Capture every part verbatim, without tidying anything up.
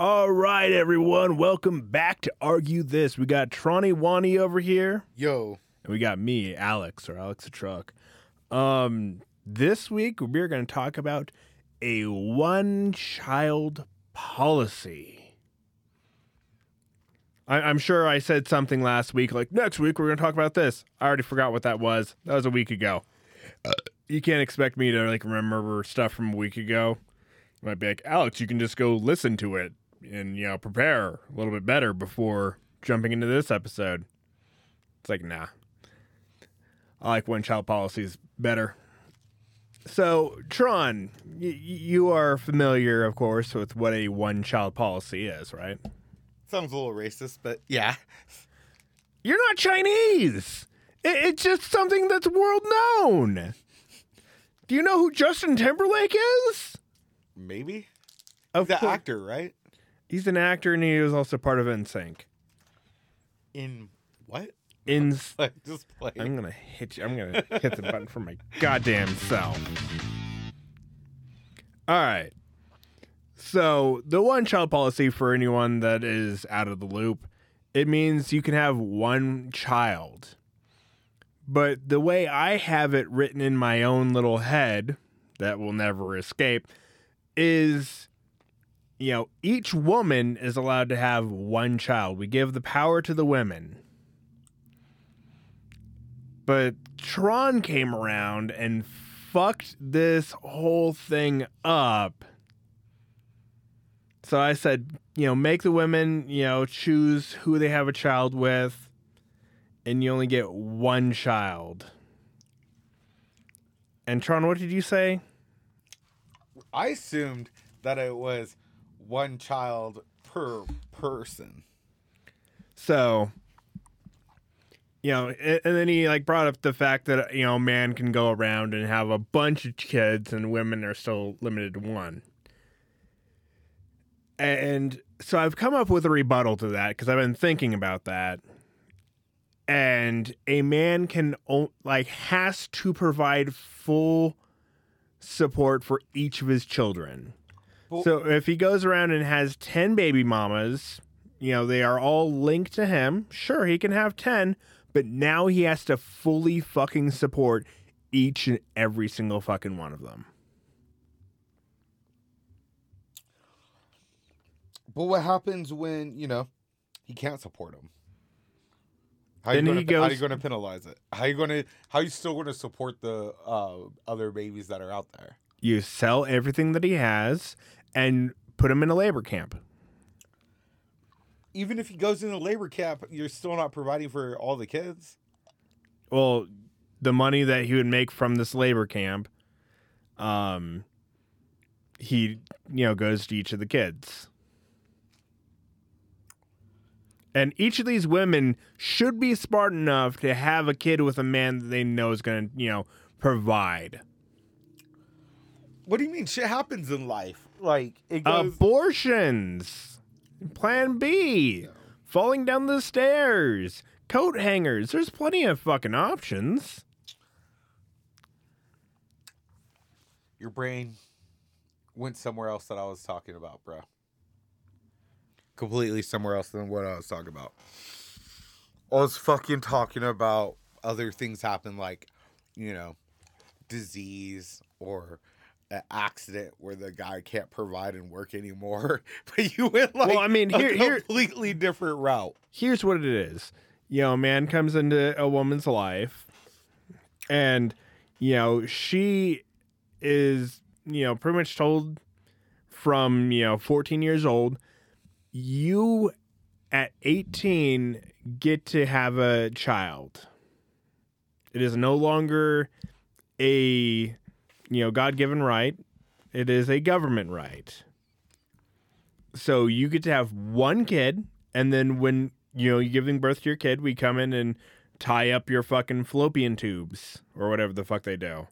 All right, everyone. Welcome back to Argue This. We got Tronny Wani over here. Yo. And we got me, Alex, or Alex the Truck. Um, this week, we're going to talk about a one-child policy. I- I'm sure I said something last week, like, next week, we're going to talk about this. I already forgot what that was. That was a week ago. Uh, you can't expect me to, like, remember stuff from a week ago. You might be like, Alex, you can just go listen to it and, you know, prepare a little bit better before jumping into this episode. It's like, nah. I like one-child policies better. So, Tron, y- you are familiar, of course, with what a one-child policy is, right? Sounds a little racist, but yeah. You're not Chinese! It- it's just something that's world-known! Do you know who Justin Timberlake is? Maybe? Of He's an course. actor, right? He's an actor, and he was also part of N Sync. In what? In... Play, just play. I'm going to hit you. I'm going to hit the button for my goddamn self. All right. So, the one-child policy, for anyone that is out of the loop, it means you can have one child. But the way I have it written in my own little head, that will never escape, is, you know, each woman is allowed to have one child. We give the power to the women. But Tron came around and fucked this whole thing up. So I said, you know, make the women, you know, choose who they have a child with, and you only get one child. And Tron, what did you say? I assumed that it was one child per person. So, you know, and then he like brought up the fact that, you know, man can go around and have a bunch of kids and women are still limited to one. And so I've come up with a rebuttal to that because I've been thinking about that. And a man can like has to provide full support for each of his children. Well, so if he goes around and has ten baby mamas, you know, they are all linked to him. Sure, he can have ten, but now he has to fully fucking support each and every single fucking one of them. But what happens when, you know, he can't support them? How then you going to penalize it? How you going to? How you still going to support the uh, other babies that are out there? You sell everything that he has and put him in a labor camp. Even if he goes in a labor camp, you're still not providing for all the kids. Well, the money that he would make from this labor camp, um, he you know goes to each of the kids. And each of these women should be smart enough to have a kid with a man that they know is going to, you know, provide. What do you mean shit happens in life? Like, it goes... Abortions. Plan B. No. Falling down the stairs. Coat hangers. There's plenty of fucking options. Your brain went somewhere else that I was talking about, bro. Completely somewhere else than what I was talking about. I was fucking talking about other things happen, like, you know, disease or an accident where the guy can't provide and work anymore. But you went like well, I mean, here, a completely here, different route. Here's what it is. You know, a man comes into a woman's life and, you know, she is, you know, pretty much told from, you know, fourteen years old, you, at eighteen, get to have a child. It is no longer a, you know, God-given right. It is a government right. So you get to have one kid, and then when, you know, you're giving birth to your kid, we come in and tie up your fucking fallopian tubes, or whatever the fuck they do.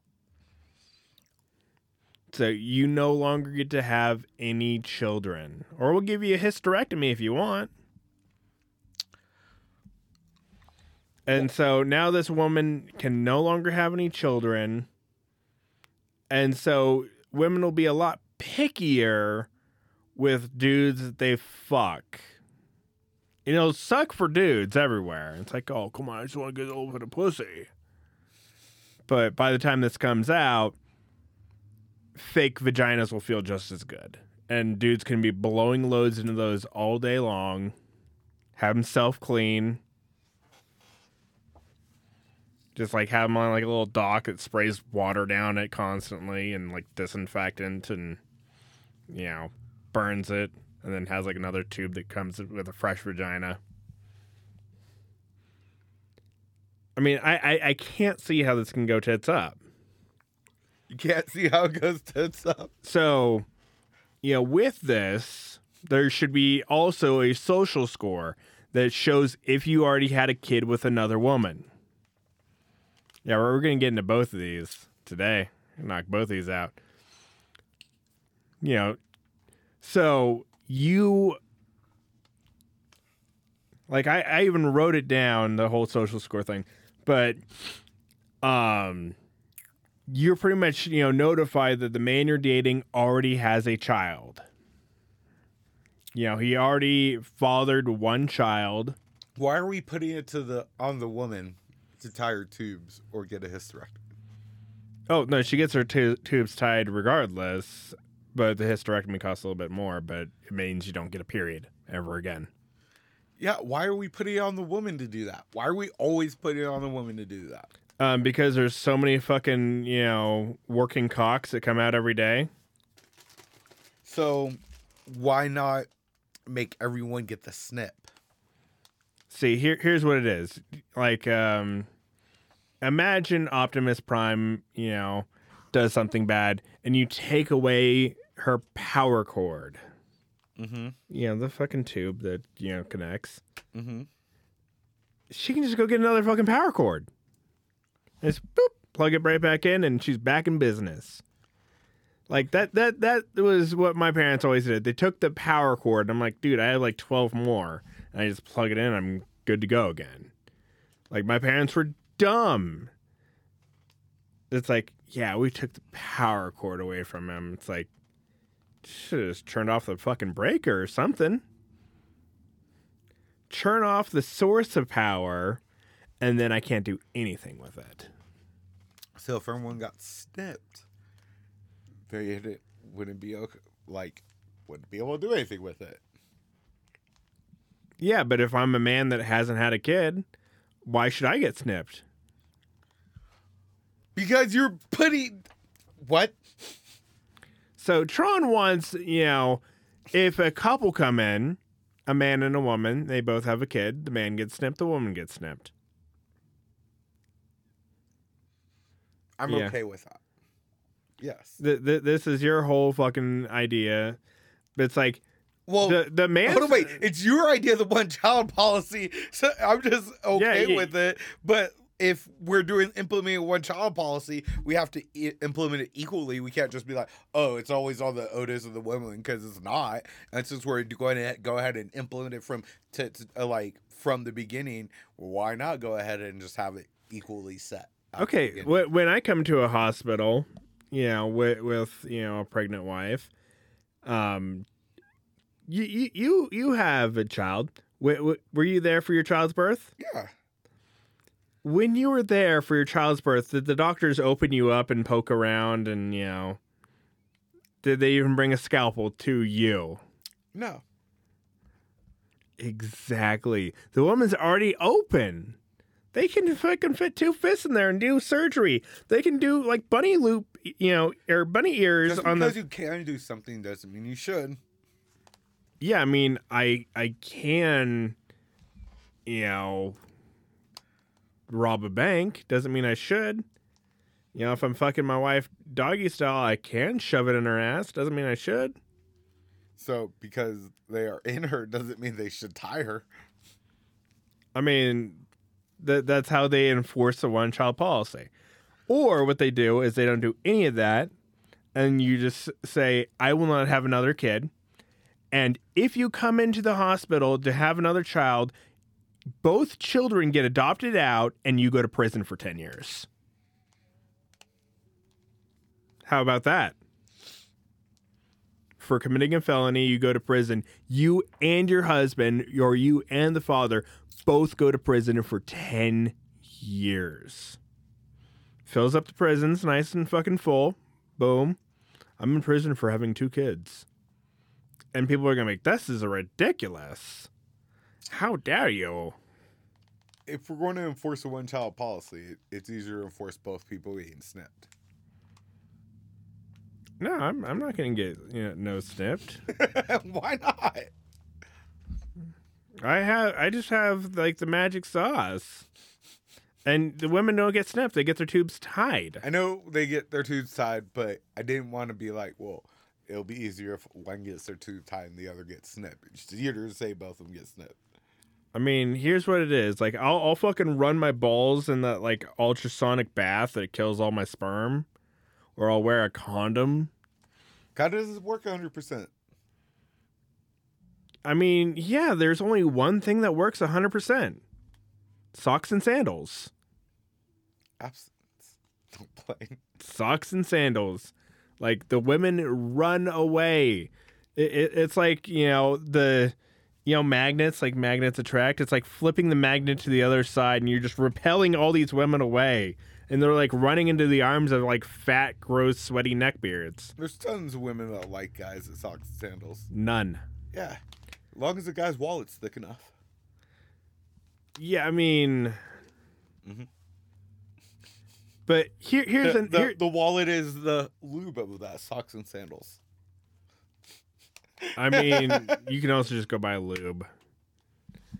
So you no longer get to have any children. Or we'll give you a hysterectomy if you want. And so now this woman can no longer have any children. And so women will be a lot pickier with dudes that they fuck. You know, suck for dudes everywhere. It's like, oh, come on, I just want to get over the pussy. But by the time this comes out, fake vaginas will feel just as good. And dudes can be blowing loads into those all day long, have them self-clean, just like have them on like a little dock that sprays water down it constantly and like disinfectant and, you know, burns it. And then has, like, another tube that comes with a fresh vagina. I mean, I, I, I can't see how this can go tits up. You can't see how it goes tits up? So, you know, with this, there should be also a social score that shows if you already had a kid with another woman. Yeah, we're going to get into both of these today. Knock both of these out. You know, so... You, like, I, I even wrote it down, the whole social score thing, but um, you're pretty much, you know, notified that the man you're dating already has a child. You know, he already fathered one child. Why are we putting it to the on the woman to tie her tubes or get a hysterectomy? Oh, no, she gets her t- tubes tied regardless. But the hysterectomy costs a little bit more, but it means you don't get a period ever again. Yeah, why are we putting it on the woman to do that? Why are we always putting it on the woman to do that? Um, because there's so many fucking, you know, working cocks that come out every day. So why not make everyone get the snip? See, here, here's what it is. Like, um, imagine Optimus Prime, you know, does something bad, and you take away her power cord. Mm-hmm. You know, the fucking tube that, you know, connects. Mm-hmm. She can just go get another fucking power cord. Just boop, plug it right back in, and she's back in business. Like, that that that was what my parents always did. They took the power cord, and I'm like, dude, I have like twelve more. And I just plug it in, and I'm good to go again. Like, my parents were dumb. It's like, yeah, we took the power cord away from him. It's like, should have just turned off the fucking breaker or something. Turn off the source of power, and then I can't do anything with it. So if everyone got snipped, they wouldn't be okay, like, wouldn't be able to do anything with it. Yeah, but if I'm a man that hasn't had a kid, why should I get snipped? Because you're putting... What? So Tron wants, you know, if a couple come in, a man and a woman, they both have a kid, the man gets snipped, the woman gets snipped. I'm yeah. okay with that. Yes. The, the, this is your whole fucking idea. It's like, well, the, the man... Hold on, wait. It's your idea of the one-child policy, so I'm just okay yeah, yeah. with it, but... If we're doing implementing one child policy, we have to e- implement it equally. We can't just be like, oh, it's always on the Otis of the women, because it's not. And since we're going to go ahead and implement it from to, to uh, like from the beginning, why not go ahead and just have it equally set? Okay, when I come to a hospital, you know, with, with you know a pregnant wife, um, you you you, you have a child. Were you there for your child's birth? Yeah. When you were there for your child's birth, did the doctors open you up and poke around and, you know, did they even bring a scalpel to you? No. Exactly. The woman's already open. They can fucking fit two fists in there and do surgery. They can do, like, bunny loop, you know, or bunny ears just on the... Because you can do something doesn't mean you should. Yeah, I mean, I I can, you know... rob a bank doesn't mean I should. You know, if I'm fucking my wife doggy style, I can shove it in her ass. Doesn't mean I should. So because they are in her doesn't mean they should tie her. I mean, that that's how they enforce the one child policy. Or what they do is they don't do any of that. And you just say, I will not have another kid. And if you come into the hospital to have another child, both children get adopted out, and you go to prison for ten years. How about that? for committing a felony, you go to prison. You and your husband, or you and the father, both go to prison for ten years. Fills up the prisons nice and fucking full. Boom. I'm in prison for having two kids. And people are going to be like, this is ridiculous. How dare you? If we're going to enforce a one-child policy, it's easier to enforce both people getting snipped. No, I'm I'm not going to get you know, no snipped. Why not? I have I just have like the magic sauce. And the women don't get snipped. They get their tubes tied. I know they get their tubes tied, but I didn't want to be like, well, it'll be easier if one gets their tube tied and the other gets snipped. It's easier to say both of them get snipped. I mean, here's what it is. Like, I'll, I'll fucking run my balls in that, like, ultrasonic bath that kills all my sperm. Or I'll wear a condom. Condom doesn't work one hundred percent. I mean, yeah, there's only one thing that works one hundred percent. Socks and sandals. Abstinence. Don't play. Socks and sandals. Like, the women run away. It, it, it's like, you know, the, you know, magnets, like magnets attract. It's like flipping the magnet to the other side, and you're just repelling all these women away. And they're, like, running into the arms of, like, fat, gross, sweaty neckbeards. There's tons of women that like guys that socks and sandals. None. Yeah. As long as the guy's wallet's thick enough. Yeah, I mean... Mm-hmm. But here, here's the, an, here... the the wallet is the lube of that socks and sandals. I mean, you can also just go buy lube.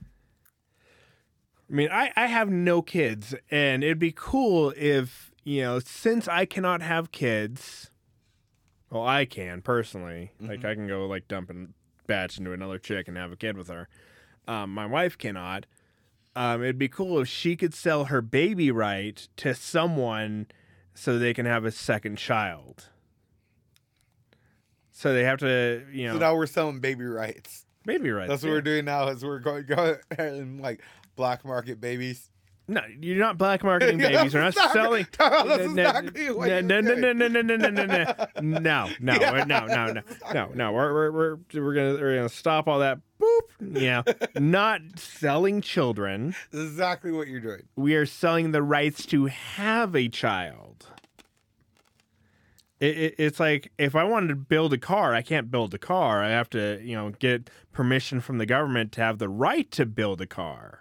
I mean, I, I have no kids, and it'd be cool if, you know, since I cannot have kids, well, I can personally, mm-hmm. like I can go like dump and batch into another chick and have a kid with her. Um, my wife cannot. Um, it'd be cool if she could sell her baby right to someone so they can have a second child. So they have to, you know. So now we're selling baby rights. Baby rights. That's what yeah. we're doing now is we're going, going and like black market babies. No, you're not black marketing babies. We're not selling. No, no, no, no, no, no, no, no, no, no, no, no, no, no, no. We're we're we're we're gonna we're gonna stop all that. Boop. Yeah, not selling children. This is exactly what you're doing. We are selling the rights to have a child. It, it, it's like if I wanted to build a car, I can't build a car. I have to, you know, get permission from the government to have the right to build a car.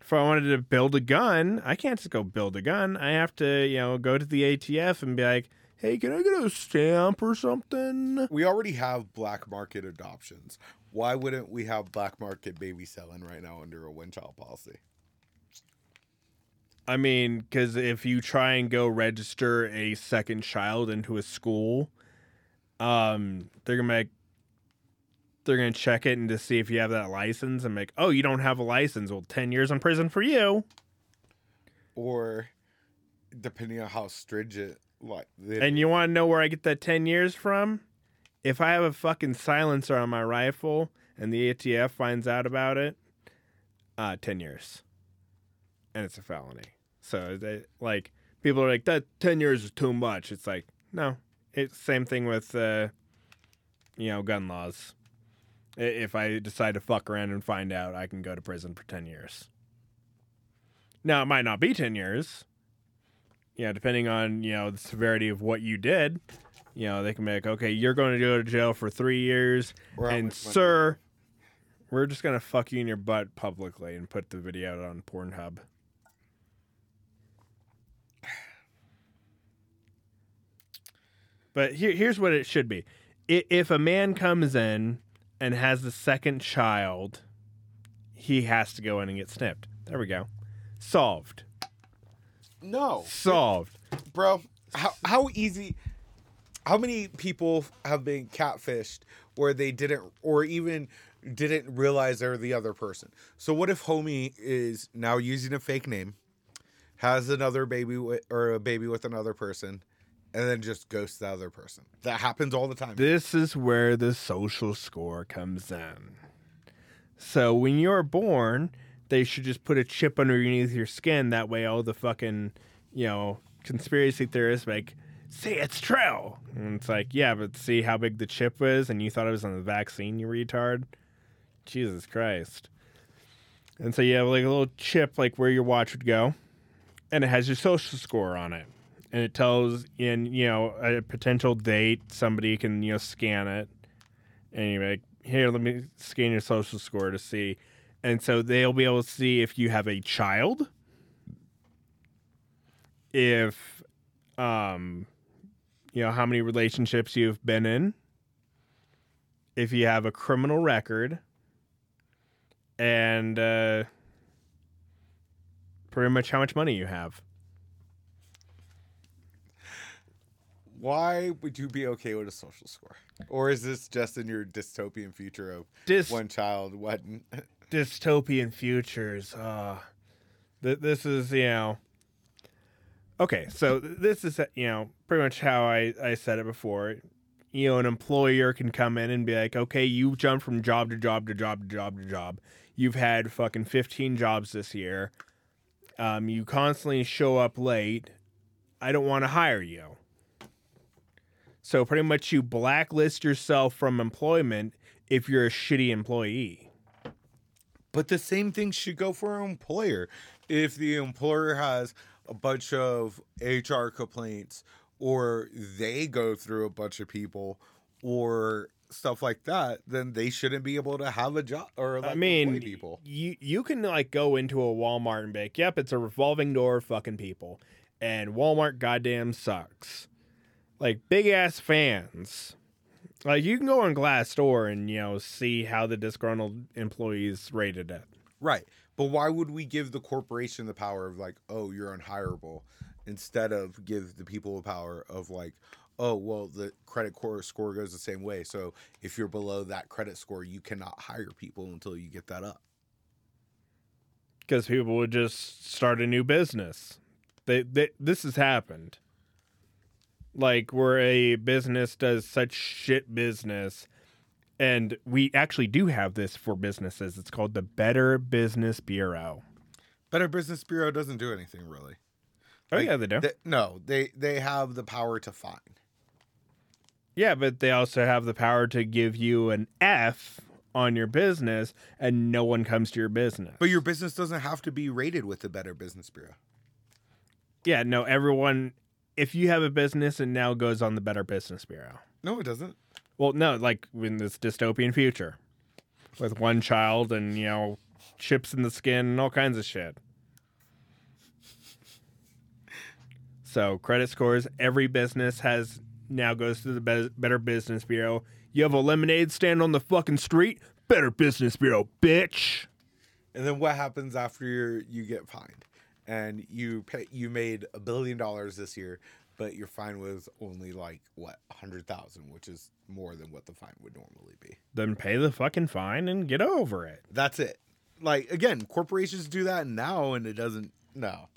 If I wanted to build a gun, I can't just go build a gun. I have to, you know, go to the A T F and be like, hey, can I get a stamp or something? We already have black market adoptions. Why wouldn't we have black market baby selling right now under a one-child policy? I mean, because if you try and go register a second child into a school, um, they're going to make... They're going to check it and to see if you have that license and make, oh, you don't have a license. Well, ten years in prison for you. Or depending on how stringent. Like, and you want to know where I get that ten years from? If I have a fucking silencer on my rifle and the A T F finds out about it, uh, ten years. And it's a felony. So, they, like, people are like, that ten years is too much. It's like, no. It's same thing with, uh, you know, gun laws. If I decide to fuck around and find out, I can go to prison for ten years. Now, it might not be ten years. You know, depending on, you know, the severity of what you did, you know, they can make, okay, you're going to go to jail for three years. We're and, sir, we're just going to fuck you in your butt publicly and put the video out on Pornhub. But here, here's what it should be. If a man comes in and has the second child, he has to go in and get snipped. There we go. Solved. No. Solved. Bro, how how easy, how many people have been catfished where they didn't, or even didn't realize they're the other person? So what if homie is now using a fake name, has another baby with, or a baby with another person, and then just ghost the other person? That happens all the time. This is where the social score comes in. So when you're born, they should just put a chip underneath your skin. That way all the fucking, you know, conspiracy theorists make, say it's true. And it's like, yeah, but see how big the chip was, and you thought it was on the vaccine, you retard? Jesus Christ. And so you have like a little chip, like where your watch would go, and it has your social score on it. And it tells, in, you know, a potential date, somebody can, you know, scan it. And you're like, here, let me scan your social score to see. And so they'll be able to see if you have a child, if, um, you know, how many relationships you've been in, if you have a criminal record, and uh, pretty much how much money you have. Why would you be okay with a social score? Or is this just in your dystopian future of Dis- one child, one... dystopian futures. Uh, th- this is, you know... Okay, so this is, you know, pretty much how I, I said it before. You know, an employer can come in and be like, okay, you jump from job to job to job to job to job. You've had fucking fifteen jobs this year. Um, you constantly show up late. I don't want to hire you. So pretty much you blacklist yourself from employment if you're a shitty employee. But the same thing should go for an employer. If the employer has a bunch of H R complaints, or they go through a bunch of people or stuff like that, then they shouldn't be able to have a job or like I mean, employ people. You, you can like go into a Walmart and be like, yep, it's a revolving door of fucking people. And Walmart goddamn sucks. Like, big-ass fans. Like, you can go on Glassdoor and, you know, see how the disgruntled employees rated it. Right. But why would we give the corporation the power of, like, oh, you're unhireable, instead of give the people the power of, like, oh, well, the credit score goes the same way. So if you're below that credit score, you cannot hire people until you get that up. Because people would just start a new business. They, they, this has happened. Like, where a business does such shit business, and we actually do have this for businesses. It's called the Better Business Bureau. Better Business Bureau doesn't do anything, really. Oh, like, yeah, they do. They, no, they, they have the power to fine. Yeah, but they also have the power to give you an F on your business, and no one comes to your business. But your business doesn't have to be rated with the Better Business Bureau. Yeah, no, everyone... If you have a business, it now goes on the Better Business Bureau. No, it doesn't. Well, no, like in this dystopian future with one child and, you know, chips in the skin and all kinds of shit. So credit scores, every business has now goes to the Be- Better Business Bureau. You have a lemonade stand on the fucking street? Better Business Bureau, bitch. And then what happens after you're, you get fined? And you pay, you made a billion dollars this year, but your fine was only like, what, one hundred thousand dollars, which is more than what the fine would normally be. Then pay the fucking fine and get over it. That's it. Like, again, corporations do that now, and it doesn't, no.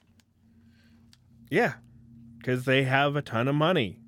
Yeah, because they have a ton of money.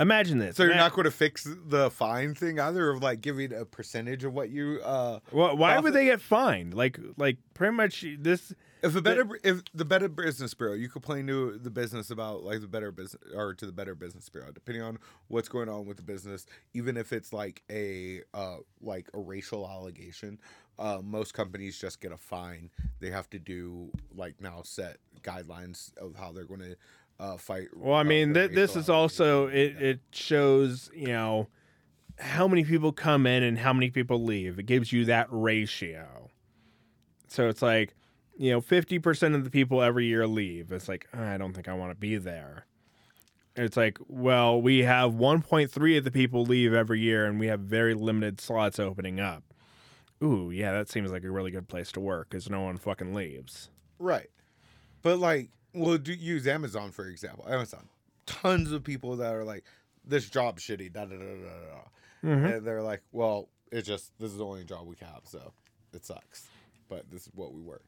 Imagine this. So you're not going to fix the fine thing either, of like giving a percentage of what you. Uh, well, why profit? Would they get fined? Like, like pretty much this. If a better, the, if the Better Business Bureau, you complain to the business about like the Better Business or to the Better Business Bureau, depending on what's going on with the business, even if it's like a uh, like a racial allegation, uh, most companies just get a fine. They have to do like now set guidelines of how they're going to. Uh, fight. Well, I mean, th- this is also it, it shows, you know, how many people come in and how many people leave. It gives you that ratio. So it's like, you know, fifty percent of the people every year leave. It's like, I don't think I want to be there. It's like, well, we have one point three of the people leave every year, and we have very limited slots opening up. Ooh, yeah, that seems like a really good place to work because no one fucking leaves. Right. But like. Well, do use Amazon, for example. Amazon. Tons of people that are like, this job's shitty, da da da da da. Mm-hmm. And they're like, well, it's just, this is the only job we have, so it sucks. But this is what we work.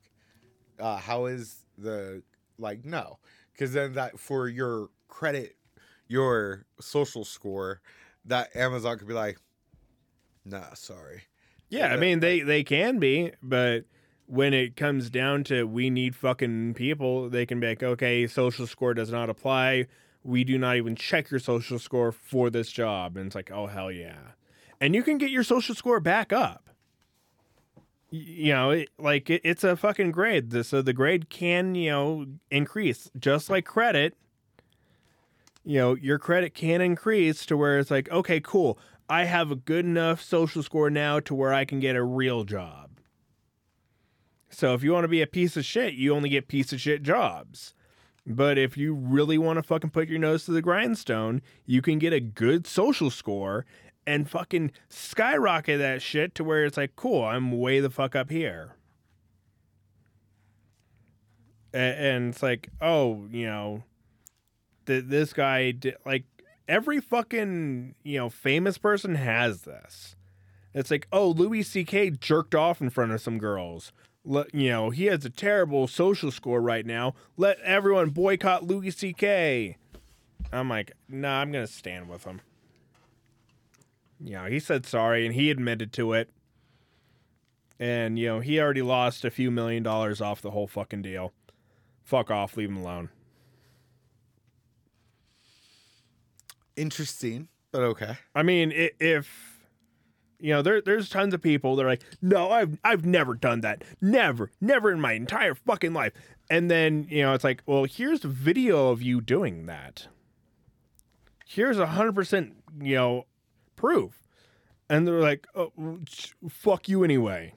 Uh, how is the, like, no. Because then that, for your credit, your social score, that Amazon could be like, nah, sorry. Yeah, and I that, mean, they, they can be, but when it comes down to we need fucking people, they can be like, okay, social score does not apply. We do not even check your social score for this job. And it's like, oh, hell yeah. And you can get your social score back up. You know, it, like it, it's a fucking grade. The, so the grade can, you know, increase just like credit. You know, your credit can increase to where it's like, okay, cool. I have a good enough social score now to where I can get a real job. So if you want to be a piece of shit, you only get piece of shit jobs. But if you really want to fucking put your nose to the grindstone, you can get a good social score and fucking skyrocket that shit to where it's like, cool, I'm way the fuck up here. And, and it's like, oh, you know, th- this guy, did, like, every fucking, you know, famous person has this. It's like, oh, Louis C K jerked off in front of some girls. Let, you know, he has a terrible social score right now. Let everyone boycott Louis C K. I'm like, nah, I'm going to stand with him. You know, he said sorry, and he admitted to it. And, you know, he already lost a few million dollars off the whole fucking deal. Fuck off, leave him alone. Interesting, but okay. I mean, if... You know, there, there's tons of people that are like, no, I've I've never done that. Never, never in my entire fucking life. And then, you know, it's like, well, here's the video of you doing that. Here's one hundred percent, you know, proof. And they're like, oh, fuck you anyway.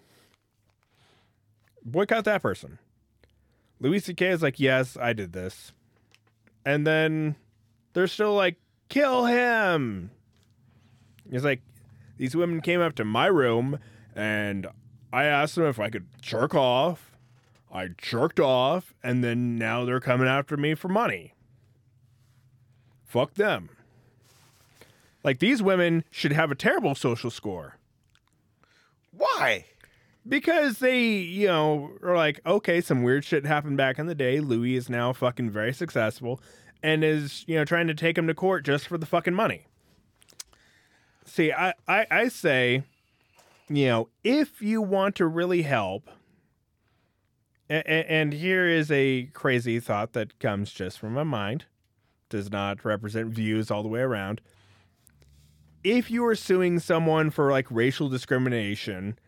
Boycott that person. Louis C K is like, yes, I did this. And then they're still like, kill him. It's like, these women came up to my room, and I asked them if I could jerk off. I jerked off, and then now they're coming after me for money. Fuck them. Like, these women should have a terrible social score. Why? Because they, you know, are like, okay, some weird shit happened back in the day. Louis is now fucking very successful and is, you know, trying to take him to court just for the fucking money. See, I, I, I say, you know, if you want to really help, and, and here is a crazy thought that comes just from my mind, does not represent views all the way around. If you are suing someone for, like, racial discrimination,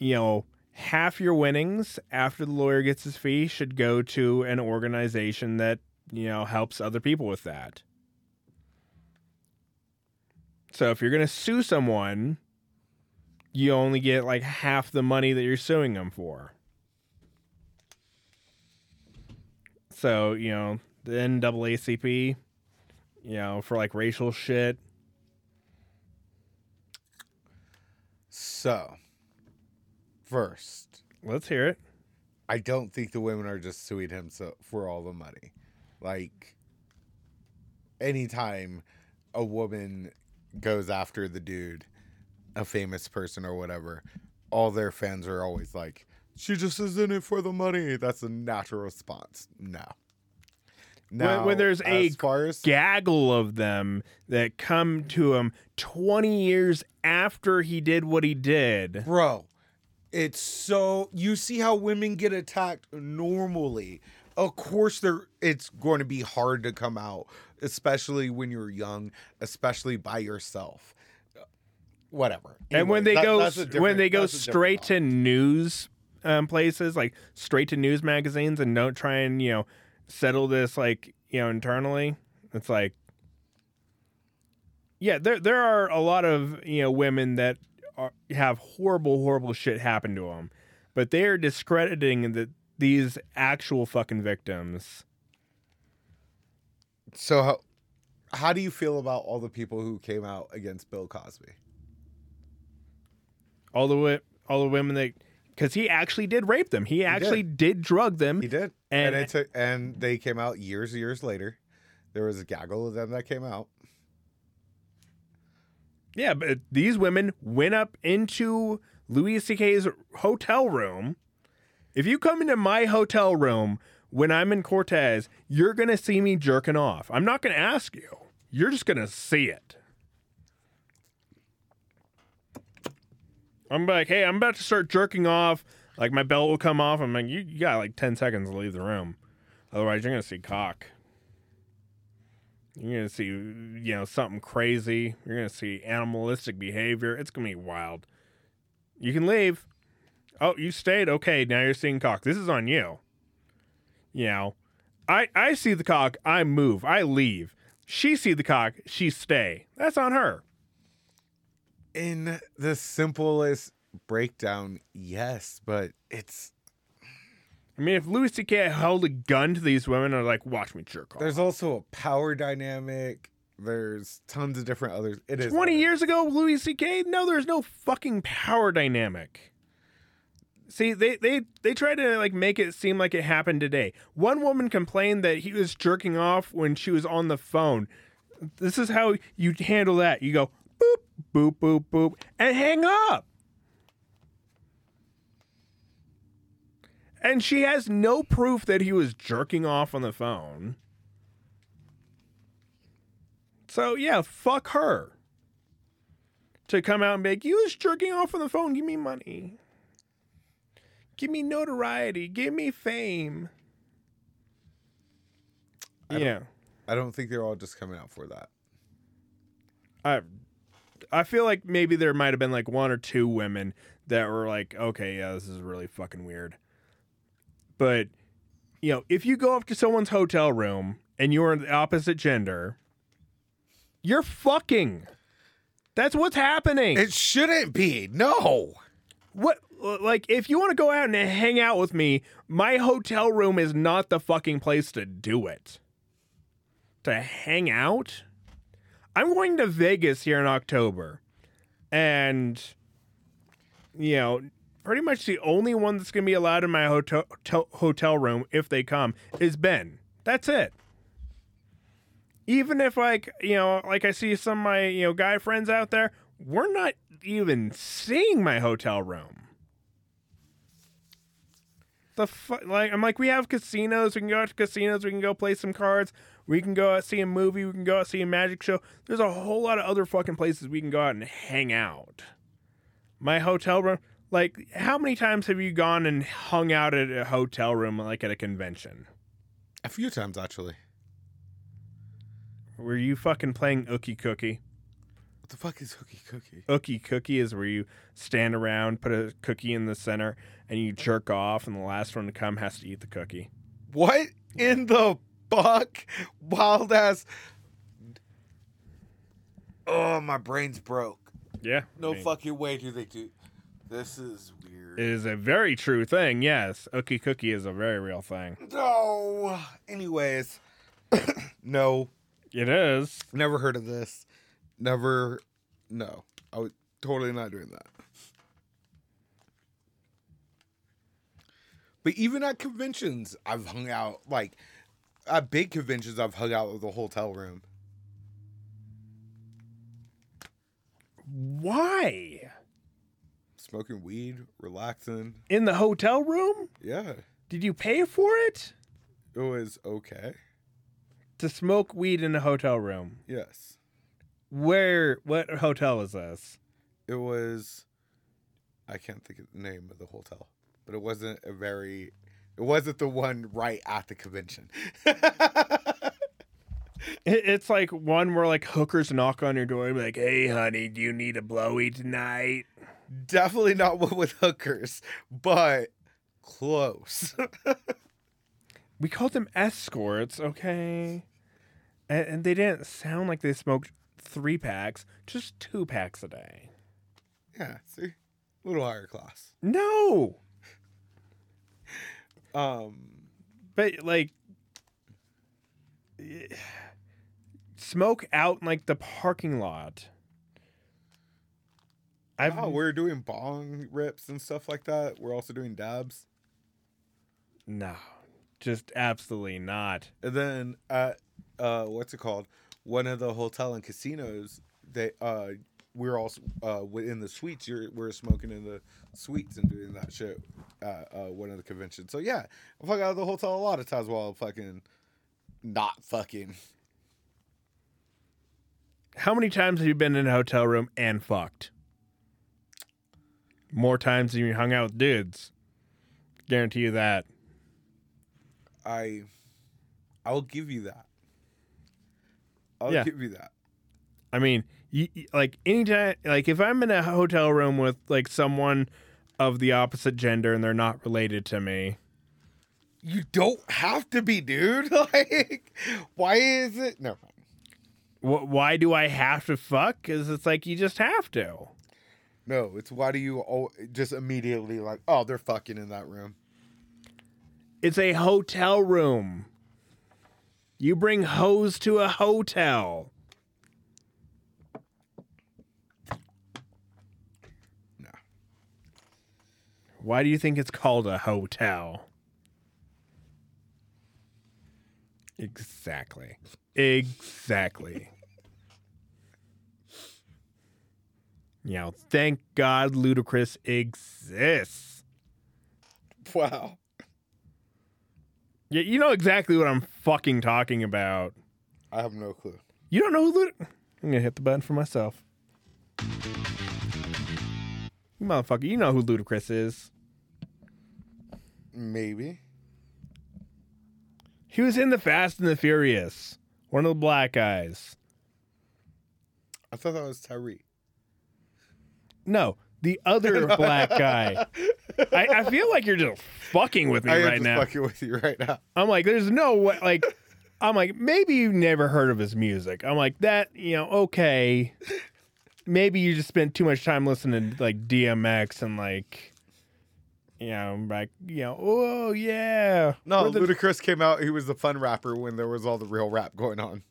you know, half your winnings after the lawyer gets his fee should go to an organization that, you know, helps other people with that. So if you're going to sue someone, you only get like half the money that you're suing them for. So, you know, the N double A C P, you know, for like racial shit. So, first, let's hear it. I don't think the women are just suing him so for all the money. Like, anytime a woman goes after the dude, a famous person or whatever, all their fans are always like, she just is in it for the money. That's a natural response. No. Now, when, when there's a as... gaggle of them that come to him twenty years after he did what he did. Bro, it's so... You see how women get attacked normally. Of course, they're, it's going to be hard to come out, especially when you're young, especially by yourself. Whatever. Anyway, and when they that, go when they go straight to news um, places, like straight to news magazines, and don't try and, you know, settle this, like, you know, internally, it's like, yeah, there there are a lot of, you know, women that are, have horrible, horrible shit happen to them, but they are discrediting the, these actual fucking victims. So how, how do you feel about all the people who came out against Bill Cosby? All the all the women that, because he actually did rape them. He actually he did. did drug them. He did, and and, it took, and they came out years years later. There was a gaggle of them that came out. Yeah, but these women went up into Louis C K's hotel room. If you come into my hotel room when I'm in Cortez, you're going to see me jerking off. I'm not going to ask you. You're just going to see it. I'm like, hey, I'm about to start jerking off. Like, my belt will come off. I'm like, you, you got like ten seconds to leave the room. Otherwise, you're going to see cock. You're going to see, you know, something crazy. You're going to see animalistic behavior. It's going to be wild. You can leave. Oh, you stayed? Okay, now you're seeing cock. This is on you. You know, I, I see the cock. I move. I leave. She see the cock. She stay. That's on her. In the simplest breakdown, yes, but it's... I mean, if Louis C K held a gun to these women, I'd like, watch me jerk off. There's also a power dynamic. There's tons of different others. It is twenty years ago, Louis C K? No, there's no fucking power dynamic. See, they, they, they tried to like make it seem like it happened today. One woman complained that he was jerking off when she was on the phone. This is how you handle that. You go, boop, boop, boop, boop, and hang up. And she has no proof that he was jerking off on the phone. So, yeah, fuck her. To come out and be like, you was jerking off on the phone, give me money. Give me notoriety. Give me fame. I yeah. Don't, I don't think they're all just coming out for that. I I feel like maybe there might have been like one or two women that were like, okay, yeah, this is really fucking weird. But, you know, if you go up to someone's hotel room and you're the opposite gender, you're fucking. That's what's happening. It shouldn't be. No. What? Like, if you want to go out and hang out with me, my hotel room is not the fucking place to do it. To hang out? I'm going to Vegas here in October. And, you know... pretty much the only one that's going to be allowed in my hotel hotel room, if they come, is Ben. That's it. Even if, like, you know, like I see some of my, you know, guy friends out there, we're not even seeing my hotel room. The fu- like, I'm like, we have casinos. We can go out to casinos. We can go play some cards. We can go out see a movie. We can go out see a magic show. There's a whole lot of other fucking places we can go out and hang out. My hotel room... like, how many times have you gone and hung out at a hotel room, like at a convention? A few times, actually. Were you fucking playing Ookie Cookie? What the fuck is Ookie Cookie? Ookie Cookie is where you stand around, put a cookie in the center, and you jerk off, and the last one to come has to eat the cookie. What in the fuck? Wild ass. Oh, my brain's broke. Yeah. No I mean... fucking way do they do. This is weird. It is a very true thing, yes. Ookie Cookie is a very real thing. No. Anyways. No. It is. Never heard of this. Never. No. I was totally not doing that. But even at conventions, I've hung out. Like, at big conventions, I've hung out with the hotel room. Why? Smoking weed, relaxing. In the hotel room? Yeah. Did you pay for it? It was okay. To smoke weed in a hotel room? Yes. Where, what hotel is this? It was, I can't think of the name of the hotel, but it wasn't a very, it wasn't the one right at the convention. It's like one where like hookers knock on your door and be like, hey, honey, do you need a blowy tonight? Definitely not one with hookers, but close. We called them escorts, okay? And, and they didn't sound like they smoked three packs, just two packs a day. Yeah, see? A little higher class. No! um, But, like, smoke out in, like, the parking lot. I've... oh, we're doing bong rips and stuff like that. We're also doing dabs. No, just absolutely not. And then at uh, what's it called? One of the hotel and casinos. They uh, we're also uh, in the suites. You're we're smoking in the suites and doing that shit at uh, one of the conventions. So yeah, I fuck out of the hotel a lot of times while I'm fucking not fucking. How many times have you been in a hotel room and fucked? More times than you hung out with dudes. Guarantee you that. I, I will give you that. I'll yeah. give you that. I mean, you, like anytime, like if I'm in a hotel room with like someone of the opposite gender and they're not related to me. You don't have to be, dude. Like, why is it? No. Why do I have to fuck? Because it's like you just have to. No, it's why do you all just immediately like, oh, they're fucking in that room. It's a hotel room. You bring hoes to a hotel. No. Why do you think it's called a hotel? Exactly. Exactly. You know, thank God Ludacris exists. Wow. Yeah, you know exactly what I'm fucking talking about. I have no clue. You don't know who Luda... I'm gonna hit the button for myself. Motherfucker, you know who Ludacris is. Maybe. He was in The Fast and the Furious. One of the black guys. I thought that was Tyree. No, the other black guy. I, I feel like you're just fucking with me I am right just now. I'm fucking with you right now. I'm like, there's no way. Like, I'm like, maybe you've never heard of his music. I'm like, that, you know, okay. Maybe you just spent too much time listening to like D M X and like, you know, like, you know, oh yeah. No, the... Ludacris came out. He was the fun rapper when there was all the real rap going on.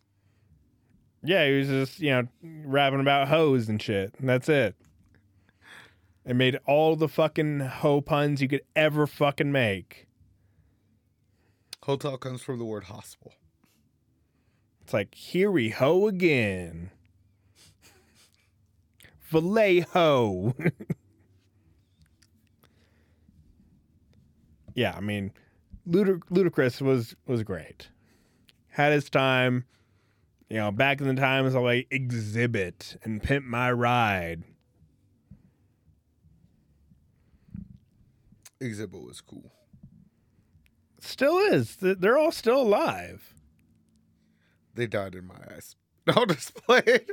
Yeah, he was just, you know, rapping about hoes and shit. And that's it. It made all the fucking hoe puns you could ever fucking make. Hotel comes from the word hospital. It's like, here we hoe again. Vallejo. Yeah, I mean, Ludic- Ludacris was, was great. Had his time. You know, back in the time, it was like Exhibit and Pimp My Ride. Exhibit was cool. Still is. They're all still alive. They died in my eyes. I'll just play it.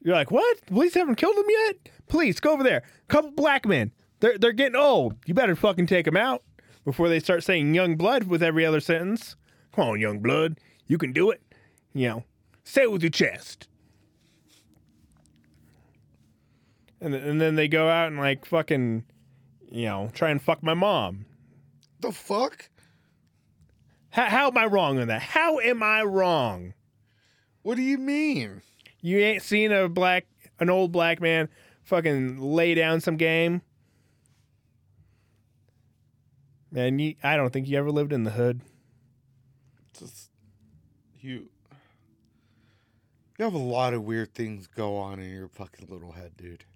You're like, what? Police haven't killed them yet? Police, go over there. Couple black men. They're they're getting old. You better fucking take them out before they start saying young blood with every other sentence. Come on, young blood. You can do it. You know, say it with your chest. And, and then they go out and like fucking... You know, try and fuck my mom. The fuck? How, how am I wrong on that? How am I wrong? What do you mean? You ain't seen a black, an old black man fucking lay down some game? And you, I don't think you ever lived in the hood. Just, you, you have a lot of weird things go on in your fucking little head, dude.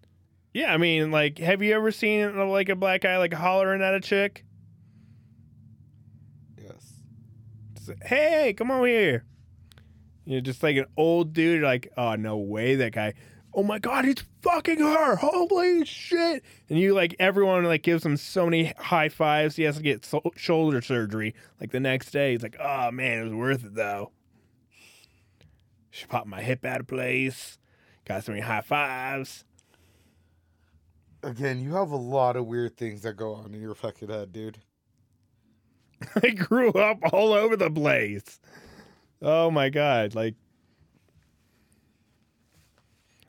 Yeah, I mean, like, have you ever seen, like, a black guy, like, hollering at a chick? Yes. Just, hey, come over here. You're just like an old dude, like, oh, no way, that guy. Oh, my God, it's fucking her. Holy shit. And you, like, everyone, like, gives him so many high fives. He has to get so- shoulder surgery, like, the next day. He's like, oh, man, it was worth it, though. She popped my hip out of place. Got so many high fives. Again, you have a lot of weird things that go on in your fucking head, dude. I grew up all over the place. Oh, my God. Like,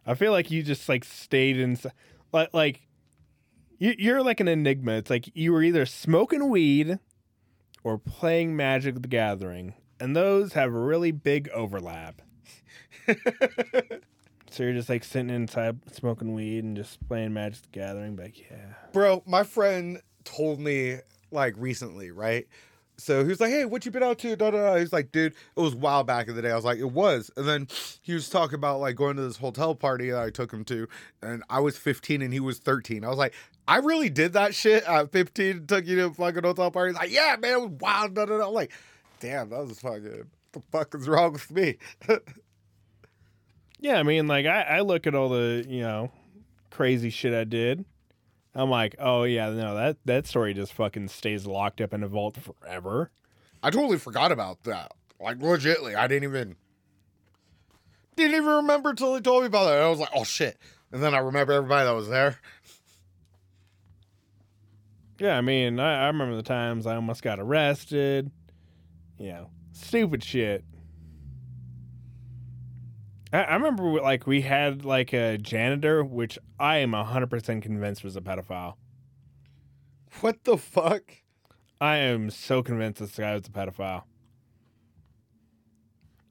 I feel like you just, like, stayed inside. Like, like you, you're like an enigma. It's like you were either smoking weed or playing Magic the Gathering. And those have a really big overlap. So you're just, like, sitting inside smoking weed and just playing Magic the Gathering, but, yeah. Bro, my friend told me, like, recently, right? So he was like, hey, what you been out to? Da, da, da. He was like, dude, it was wild back in the day. I was like, it was. And then he was talking about, like, going to this hotel party that I took him to, and I was fifteen and he was thirteen. I was like, I really did that shit at fifteen, took you to a fucking hotel party. He's like, yeah, man, it was wild. Da, da, da. I'm like, damn, that was fucking, what the fuck is wrong with me? Yeah, I mean, like, I, I look at all the, you know, crazy shit I did. I'm like, oh yeah, no, that, that story just fucking stays locked up in a vault forever. I totally forgot about that. Like, legitly, I didn't even didn't even remember until they told me about that. I was like, oh shit. And then I remember everybody that was there. Yeah, I mean, I, I remember the times I almost got arrested. You know, stupid shit. I, I remember, like, we had, like, a janitor, which I am one hundred percent convinced was a pedophile. What the fuck? I am so convinced this guy was a pedophile.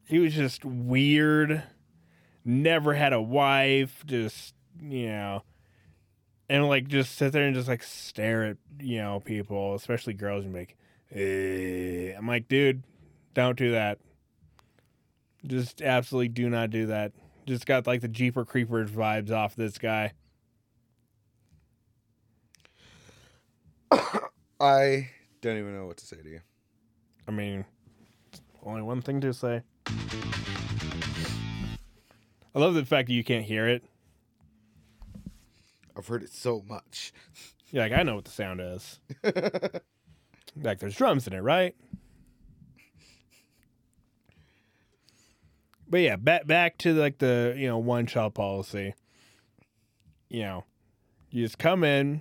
He was just weird, never had a wife, just, you know... And, like, just sit there and just, like, stare at, you know, people, especially girls, and be like, eh. I'm like, dude, don't do that. Just absolutely do not do that. Just got, like, the Jeeper Creepers vibes off this guy. I don't even know what to say to you. I mean, only one thing to say. I love the fact that you can't hear it. I've heard it so much. Yeah, like, I know what the sound is. Like, there's drums in it, right? But yeah, back back to, like, the, you know, one-child policy. You know, you just come in.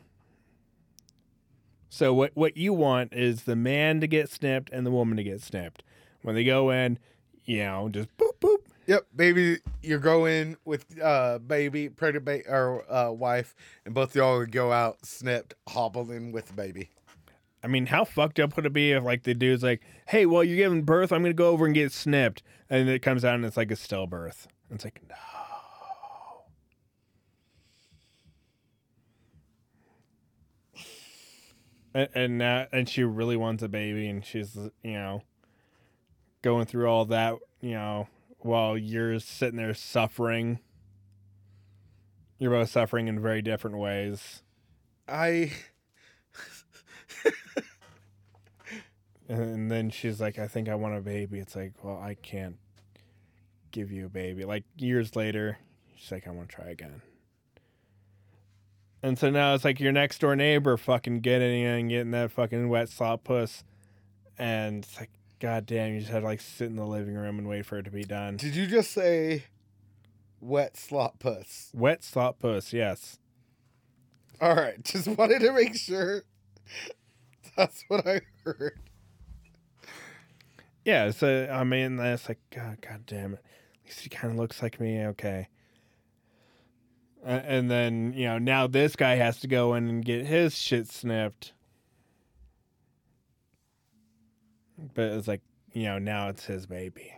So what, what you want is the man to get snipped and the woman to get snipped. When they go in, you know, just boop, boop. Yep, baby, you go in with uh, baby, pregnant ba- or uh, wife, and both y'all would go out, snipped, hobbled in with baby. I mean, how fucked up would it be if, like, the dude's like, hey, well, you're giving birth, I'm going to go over and get snipped. And then it comes out and it's like a stillbirth. And it's like, no. And and, uh, and she really wants a baby, and she's, you know, going through all that, you know. While you're sitting there suffering, you're both suffering in very different ways. I. And then she's like, I think I want a baby. It's like, well, I can't give you a baby. Like, years later, she's like, I want to try again. And so now it's like your next door neighbor fucking getting in, getting that fucking wet slop puss. And it's like, God damn, you just had to, like, sit in the living room and wait for it to be done. Did you just say wet slop puss? Wet slop puss, yes. All right, just wanted to make sure that's what I heard. Yeah, so, I mean, that's like, God, God damn it. At least he kind of looks like me, okay. Uh, and then, you know, now this guy has to go in and get his shit snipped. But it's like, you know, now it's his baby.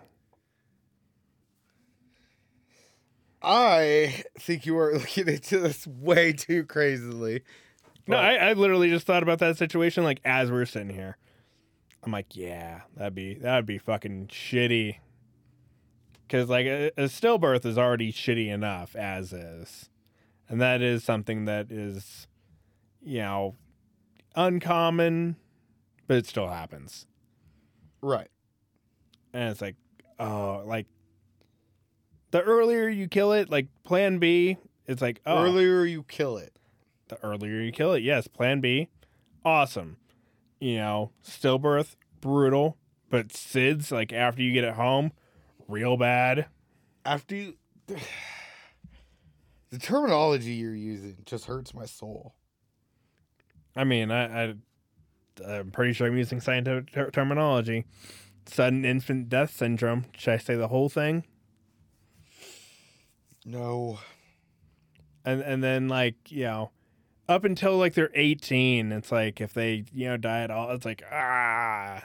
I think you are looking into this way too crazily. No, I, I literally just thought about that situation, like, as we're sitting here. I'm like, yeah, that'd be that'd be fucking shitty. Because, like, a, a stillbirth is already shitty enough as is. And that is something that is, you know, uncommon, but it still happens. Right. And it's like, oh, like, the earlier you kill it, like, plan B, it's like, oh. Earlier you kill it. The earlier you kill it, yes. Plan B, awesome. You know, stillbirth, brutal. But SIDS, like, after you get it home, real bad. After you... The terminology you're using just hurts my soul. I mean, I... I I'm pretty sure I'm using scientific ter- terminology. Sudden infant death syndrome. Should I say the whole thing? No. And and then, like, you know, up until, like, they're eighteen, it's like if they, you know, die at all, it's like, ah.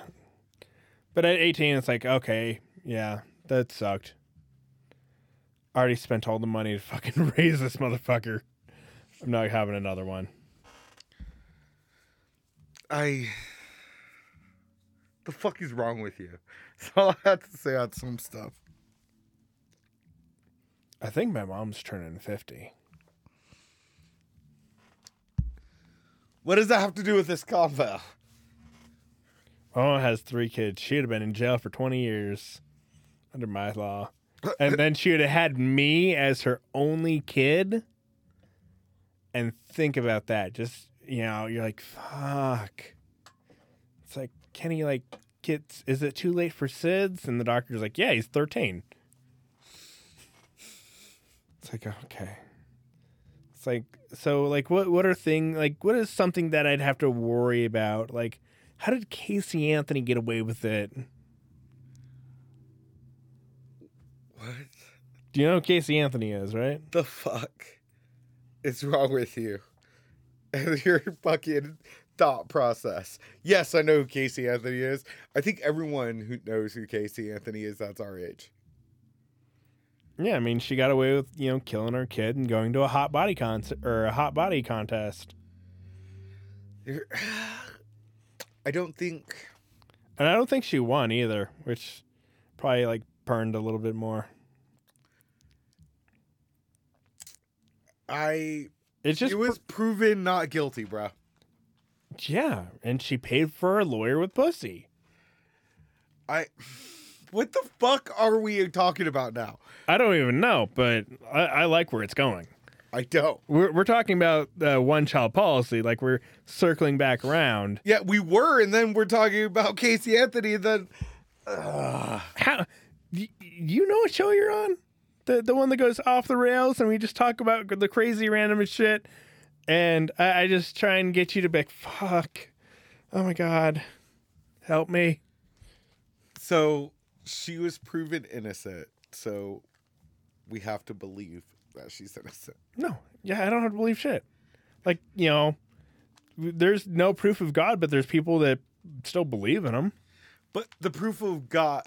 But at eighteen, it's like, okay, yeah, that sucked. I already spent all the money to fucking raise this motherfucker. I'm not having another one. I, the fuck is wrong with you? That's all I have to say on some stuff. I think my mom's turning fifty. What does that have to do with this convo? My mom has three kids. She would have been in jail for twenty years under my law. And then she would have had me as her only kid. and think about that. Just, you know, you're like, fuck. It's like, can he, like, get, is it too late for S I D S? And the doctor's like, yeah, he's thirteen. It's like, okay. It's like, so, like, what what are things, like, what is something that I'd have to worry about? Like, how did Casey Anthony get away with it? What? Do you know who Casey Anthony is, right? The fuck is wrong with you and your fucking thought process? Yes, I know who Casey Anthony is. I think everyone who knows who Casey Anthony is that's our age. Yeah, I mean, she got away with, you know, killing her kid and going to a hot body concert or a hot body contest. You're... I don't think, and I don't think she won either, which probably like burned a little bit more. I. It's just. It was pr- proven not guilty, bro. Yeah, and she paid for a lawyer with pussy. I. What the fuck are we talking about now? I don't even know, but I, I like where it's going. I don't. We're, we're talking about uh, one-child policy, like we're circling back around. Yeah, we were, and then we're talking about Casey Anthony. And then, uh, how? Y- you know what show you're on? The the one that goes off the rails, and we just talk about the crazy random shit, and I, I just try and get you to be like, fuck, oh my god, help me. So. She was proven innocent, so we have to believe that she's innocent. No. Yeah, I don't have to believe shit. Like, you know, there's no proof of God, but there's people that still believe in him. But the proof of God,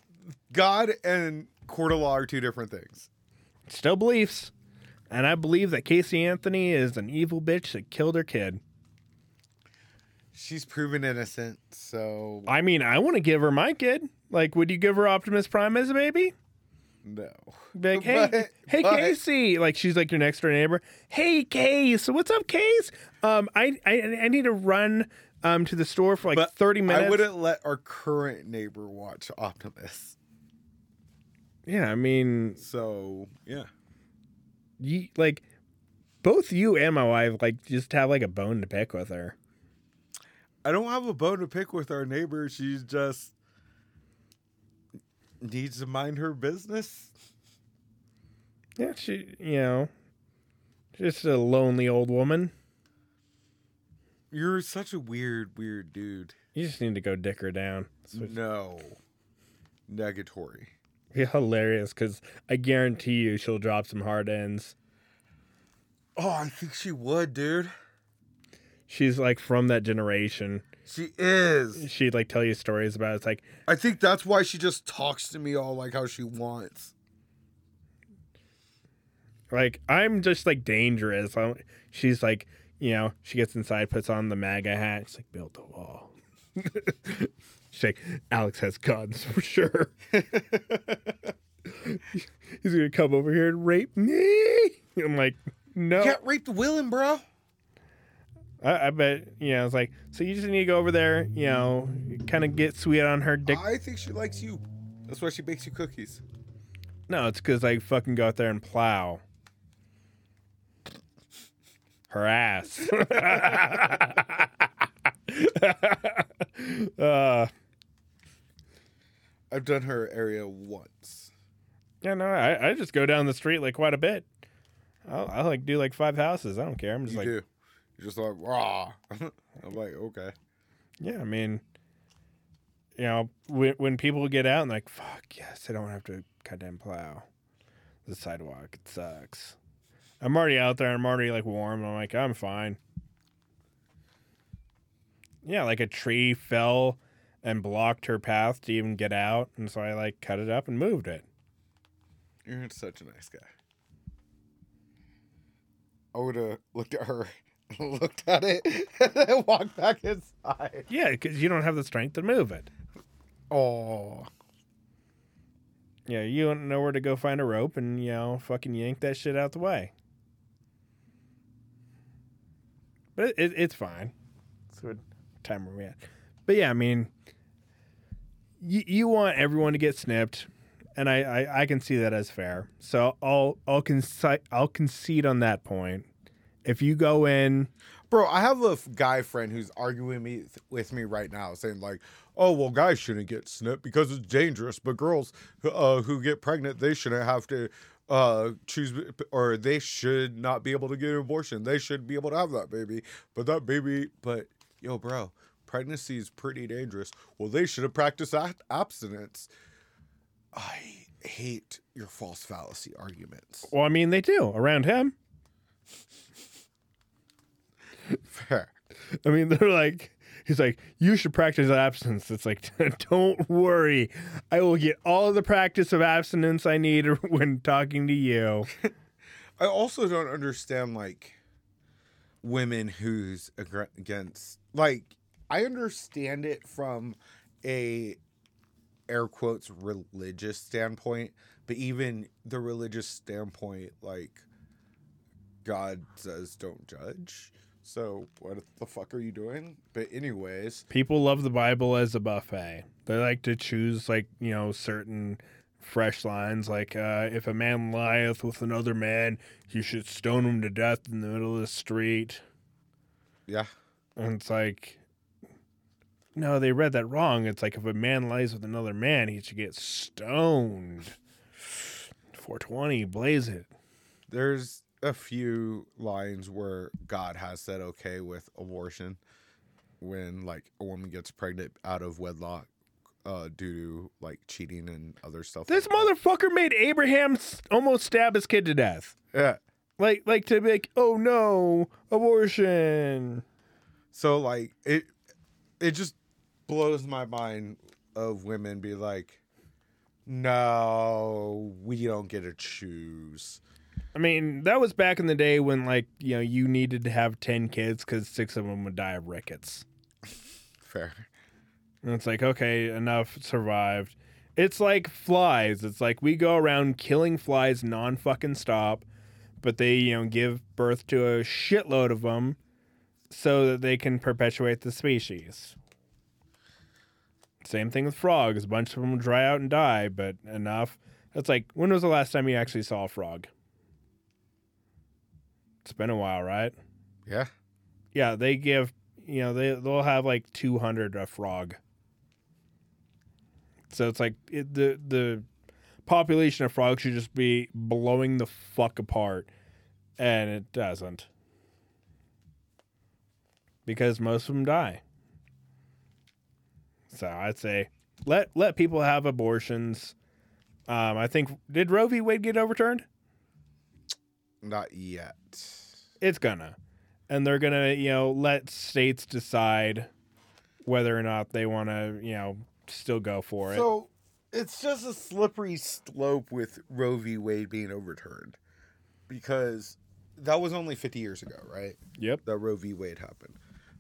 God and court of law are two different things. Still beliefs. And I believe that Casey Anthony is an evil bitch that killed her kid. She's proven innocent, so... I mean, I want to give her my kid. Like, would you give her Optimus Prime as a baby? No. Like, hey, but, hey but... Casey! Like, she's like your next-door neighbor. Hey, Case! What's up, Case? Um, I, I I need to run um to the store for, like, but thirty minutes. I wouldn't let our current neighbor watch Optimus. Yeah, I mean... So, yeah. You, like, both you and my wife, like, just have, like, a bone to pick with her. I don't have a bone to pick with our neighbor. She just needs to mind her business. Yeah, she, you know, just a lonely old woman. You're such a weird, weird dude. You just need to go dick her down. No. Negatory. You're hilarious, because I guarantee you she'll drop some hard ends. Oh, I think she would, dude. She's, like, from that generation. She is. She'd, like, tell you stories about it. It's like... I think that's why she just talks to me all, like, how she wants. Like, I'm just, like, dangerous. I'm, she's, like, you know, she gets inside, puts on the MAGA hat. She's, like, build the wall. She's, like, Alex has guns for sure. He's gonna come over here and rape me. I'm, like, no. You can't rape the willing, bro. I, I bet, you know, it's like, so you just need to go over there, you know, kind of get sweet on her dick. I think she likes you. That's why she bakes you cookies. No, it's because I fucking go out there and plow her ass. uh, I've done her area once. Yeah, no, I, I just go down the street, like, quite a bit. I'll, I'll like, do, like, five houses. I don't care. I'm just you like... do. You're just like, raw. I'm like, okay. Yeah, I mean, you know, when, when people get out and like, fuck, yes, I don't have to goddamn plow the sidewalk. It sucks. I'm already out there. I'm already, like, warm. I'm like, I'm fine. Yeah, like a tree fell and blocked her path to even get out. And so I, like, cut it up and moved it. You're such a nice guy. I would have looked at her. Looked at it and then walked back inside. Yeah, because you don't have the strength to move it. Oh. Yeah, you don't know where to go find a rope and, you know, fucking yank that shit out the way. But it, it, it's fine. So what time are we at? But yeah, I mean, you, you want everyone to get snipped, and I, I, I can see that as fair. So I'll I'll, conci- I'll concede on that point. If you go in, bro, I have a guy friend who's arguing me th- with me right now, saying like, "Oh, well, guys shouldn't get snipped because it's dangerous, but girls uh, who get pregnant, they shouldn't have to uh, choose, or they should not be able to get an abortion. They should be able to have that baby, but that baby, but yo, bro, pregnancy is pretty dangerous. Well, they should have practiced ab- abstinence." I hate your false fallacy arguments. Well, I mean, they do around him. Fair. I mean, they're like, he's like, you should practice abstinence. It's like, don't worry, I will get all the practice of abstinence I need when talking to you. I also don't understand, like, women who's ag- against, like, I understand it from a air quotes religious standpoint, but even the religious standpoint, like, God says don't judge. So what the fuck are you doing? But anyways, people love the Bible as a buffet. They like to choose, like, you know, certain fresh lines, like uh, if a man lieth with another man, you should stone him to death in the middle of the street. Yeah. And it's like, no, they read that wrong. It's like, if a man lies with another man, he should get stoned. four twenty, blaze it. There's a few lines where God has said okay with abortion, when like a woman gets pregnant out of wedlock uh, due to like cheating and other stuff. This like motherfucker that. made Abraham almost stab his kid to death. Yeah, like like to make oh no abortion. So like it it just blows my mind of women be like, no, we don't get to choose. I mean, that was back in the day when, like, you know, you needed to have ten kids because six of them would die of rickets. Fair. And it's like, okay, enough, survived. It's like flies. It's like we go around killing flies non-fucking stop, but they, you know, give birth to a shitload of them so that they can perpetuate the species. Same thing with frogs. A bunch of them dry out and die, but enough. It's like, when was the last time you actually saw a frog? It's been a while, right? Yeah. Yeah, they give, you know, they, they'll have like two hundred a frog. So it's like it, the the population of frogs should just be blowing the fuck apart, and it doesn't. Because most of them die. So I'd say let let people have abortions. Um, I think, did Roe v. Wade get overturned? Not yet. It's gonna. And they're gonna, you know, let states decide whether or not they want to, you know, still go for it. So it's just a slippery slope with Roe v. Wade being overturned, because that was only fifty years ago, right? Yep. That Roe v. Wade happened.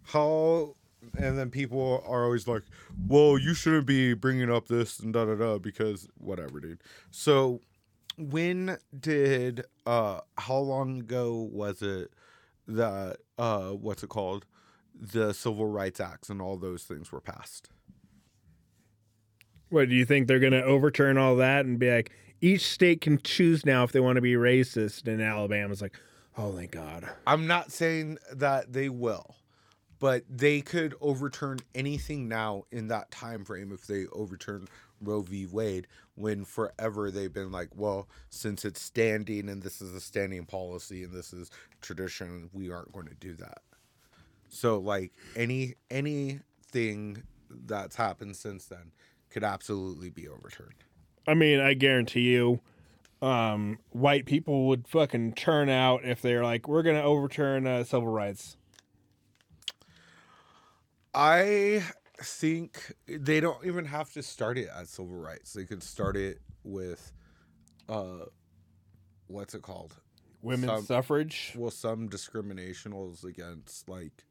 How, and then people are always like, well, you shouldn't be bringing up this and da da da because whatever, dude. So when did, uh, how long ago was it that, uh, what's it called? The Civil Rights Acts and all those things were passed. What, do you think they're going to overturn all that and be like, each state can choose now if they want to be racist? And Alabama's like, oh, thank God. I'm not saying that they will, but they could overturn anything now in that time frame if they overturn Roe v. Wade, when forever they've been like, well, since it's standing and this is a standing policy and this is tradition, we aren't going to do that. So like any anything that's happened since then could absolutely be overturned. I mean, I guarantee you um, white people would fucking turn out if they're like, we're going to overturn uh, civil rights. I think they don't even have to start it at civil rights. They could start it with, uh, what's it called? Women's some, suffrage. Well, some discriminations against like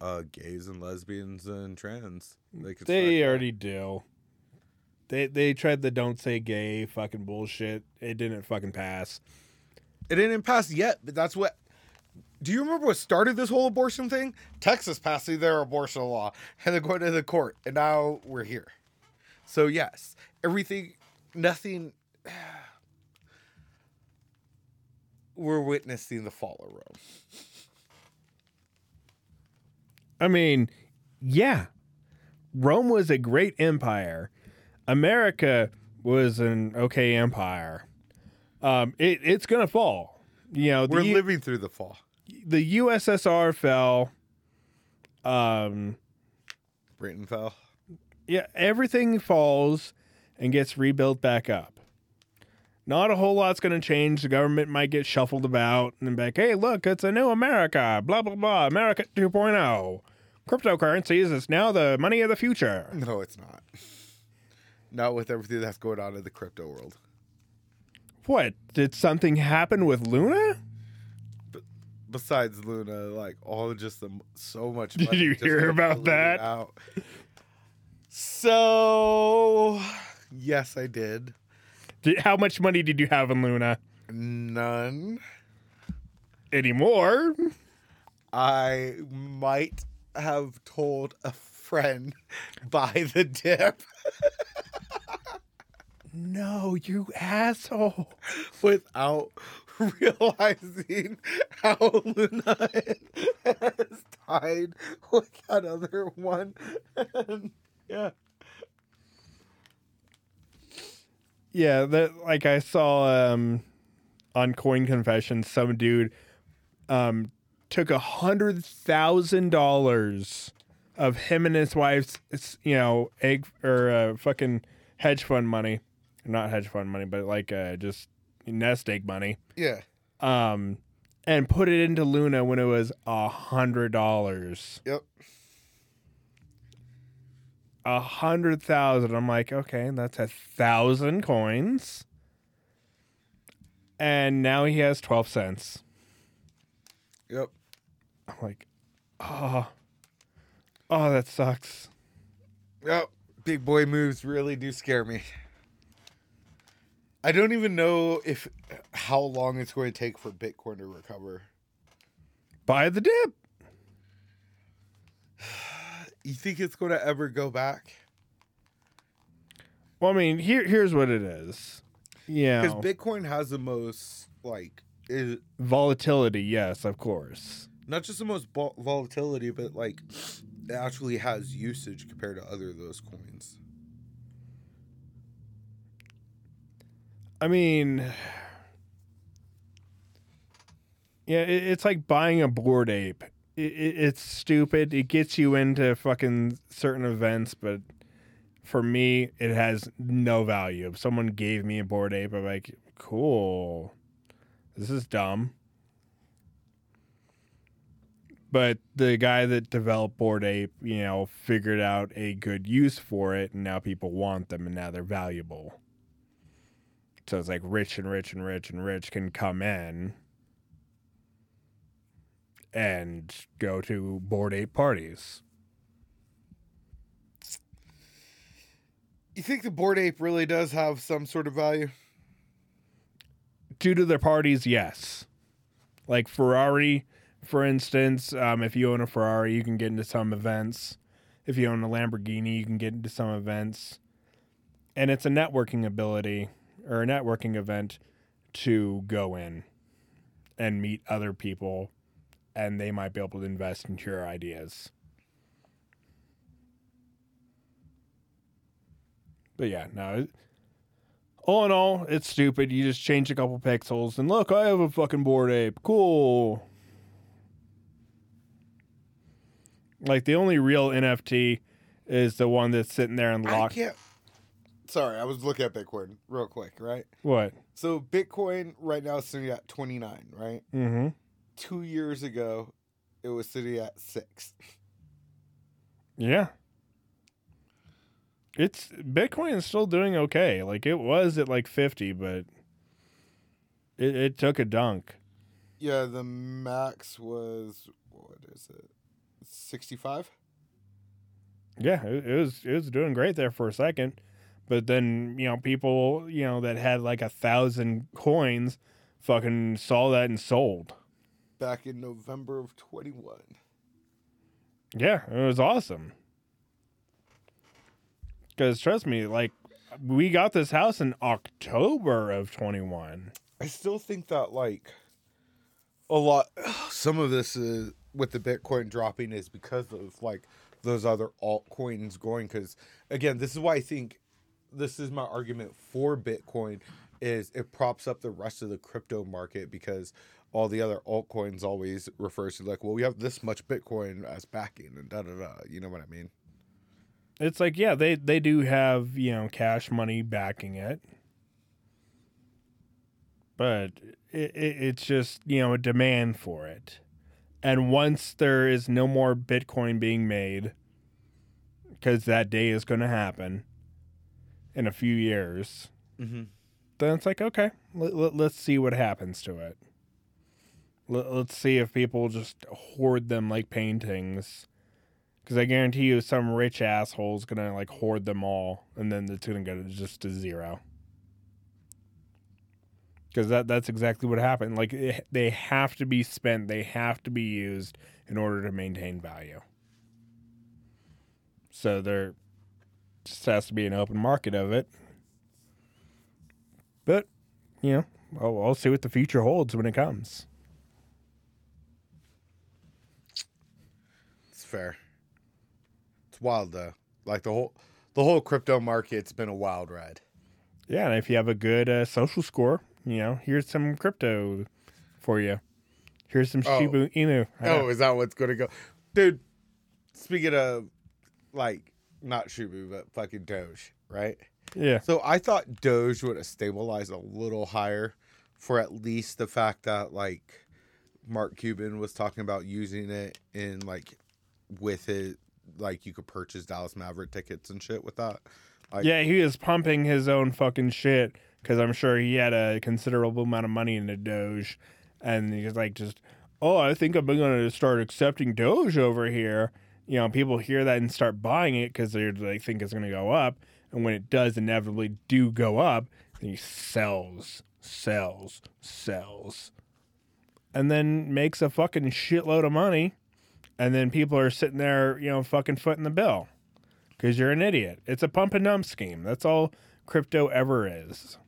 uh, gays and lesbians and trans. They could. They already that. do. They they tried the "don't say gay" fucking bullshit. It didn't fucking pass. It didn't pass yet, but that's what. Do you remember what started this whole abortion thing? Texas passing their abortion law and then going to the court, and now we're here. So yes, everything, nothing. We're witnessing the fall of Rome. I mean, yeah, Rome was a great empire. America was an okay empire. Um, it, it's going to fall. You know, we're the, living through the fall. The U S S R fell. Um, Britain fell. Yeah, everything falls and gets rebuilt back up. Not a whole lot's going to change. The government might get shuffled about and be like, hey, look, it's a new America, blah, blah, blah, America two point oh. Cryptocurrencies is now the money of the future. No, it's not. Not with everything that's going on in the crypto world. What? Did something happen with Luna? But besides Luna, like, all just the, so much money. Did you hear about that? Out. So, yes, I did. How much money did you have in Luna? None. Anymore. I might have told a friend by the dip. No, you asshole. Without realizing how Luna has tied with that other one. And yeah. Yeah, that, like I saw um, on Coin Confessions, some dude um, took a hundred thousand dollars of him and his wife's, you know, egg or uh, fucking hedge fund money, not hedge fund money, but like uh, just nest egg money. Yeah. Um, and put it into Luna when it was a hundred dollars. Yep. A hundred thousand. I'm like, okay, that's a thousand coins. And now he has twelve cents. Yep. I'm like, oh, oh, that sucks. Yep. Big boy moves really do scare me. I don't even know if how long it's going to take for Bitcoin to recover. Buy the dip. You think it's going to ever go back? Well, I mean, here here's what it is. Yeah. Because Bitcoin has the most, like... It, volatility, yes, of course. Not just the most vol- volatility, but, like, it actually has usage compared to other of those coins. I mean... Yeah, it, it's like buying a Bored Ape. It's stupid. It gets you into fucking certain events, but for me, it has no value. If someone gave me a Bored Ape, I'm like, cool. This is dumb. But the guy that developed Bored Ape, you know, figured out a good use for it, and now people want them, and now they're valuable. So it's like rich and rich and rich and rich can come in and go to Bored Ape parties. You think the Bored Ape really does have some sort of value? Due to their parties, yes. Like Ferrari, for instance, um, if you own a Ferrari, you can get into some events. If you own a Lamborghini, you can get into some events. And it's a networking ability, or a networking event, to go in and meet other people. And they might be able to invest into your ideas. But yeah, no. All in all, it's stupid. You just change a couple pixels and look, I have a fucking Bored Ape. Cool. Like the only real N F T is the one that's sitting there and locked. I can't... Sorry, I was looking at Bitcoin real quick, right? What? So Bitcoin right now is sitting at twenty-nine, right? Mm-hmm. Two years ago, it was sitting at six. Yeah. It's Bitcoin is still doing okay. Like it was at like fifty, but it, it took a dunk. Yeah, the max was what is it? sixty-five? Yeah, it, it was it was doing great there for a second. But then, you know, people, you know, that had like a thousand coins fucking saw that and sold. Back in November of twenty-one. Yeah, it was awesome. Because trust me, like, we got this house in October of twenty-one. I still think that, like, a lot, some of this is with the Bitcoin dropping is because of like those other altcoins going. Because again, this is why I think this is my argument for Bitcoin, is it props up the rest of the crypto market, because all the other altcoins always refers to like, well, we have this much Bitcoin as backing and da da da. You know what I mean? It's like, yeah, they, they do have, you know, cash money backing it. But it, it, it's just, you know, a demand for it. And once there is no more Bitcoin being made, because that day is going to happen in a few years, mm-hmm. then it's like, okay, let, let, let's see what happens to it. Let, let's see if people just hoard them like paintings. Because I guarantee you some rich asshole is going to like hoard them all, and then it's going to go just to zero. Because that, that's exactly what happened. Like, it, they have to be spent. They have to be used in order to maintain value. So there just has to be an open market of it. But, you know, I'll, I'll see what the future holds when it comes. It's fair. It's wild, though. Like, the whole, the whole crypto market's been a wild ride. Yeah, and if you have a good uh, social score... You know, here's some crypto for you. Here's some oh. Shiba Inu. Oh, is that what's going to go? Dude, speaking of, like, not Shiba, but fucking Doge, right? Yeah. So I thought Doge would have stabilized a little higher for at least the fact that, like, Mark Cuban was talking about using it in, like, with it, like, you could purchase Dallas Maverick tickets and shit with that. Like, yeah, he was pumping his own fucking shit. Because I'm sure he had a considerable amount of money in the Doge. And he was like, just, oh, I think I'm going to start accepting Doge over here. You know, people hear that and start buying it because they like, think it's going to go up. And when it does inevitably do go up, then he sells, sells, sells. And then makes a fucking shitload of money. And then people are sitting there, you know, fucking footing the bill. Because you're an idiot. It's a pump and dump scheme. That's all crypto ever is.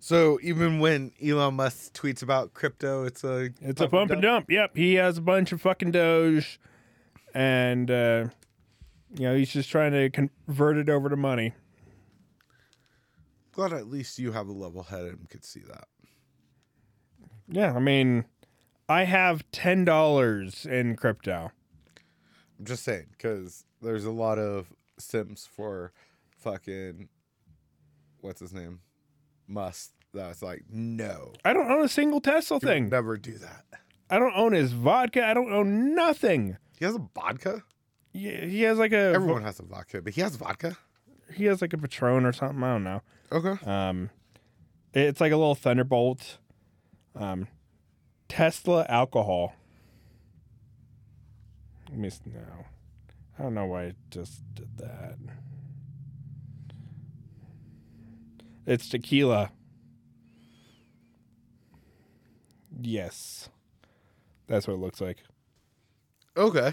So even when Elon Musk tweets about crypto, it's a it's pump a pump and dump. and dump. Yep, he has a bunch of fucking Doge, and uh, you know he's just trying to convert it over to money. Glad at least you have a level head and could see that. Yeah, I mean, I have ten dollars in crypto. I'm just saying, because there's a lot of simps for fucking what's his name. Musk. That's like, no. I don't own a single Tesla he thing. Never do that. I don't own his vodka. I don't own nothing. He has a vodka? Yeah, he has like a... Everyone vo- has a vodka, but he has vodka? He has like a Patron or something. I don't know. Okay. Um, It's like a little Thunderbolt. Um, Tesla alcohol. Let me... No. I don't know why I just did that. It's tequila. Yes. That's what it looks like. Okay.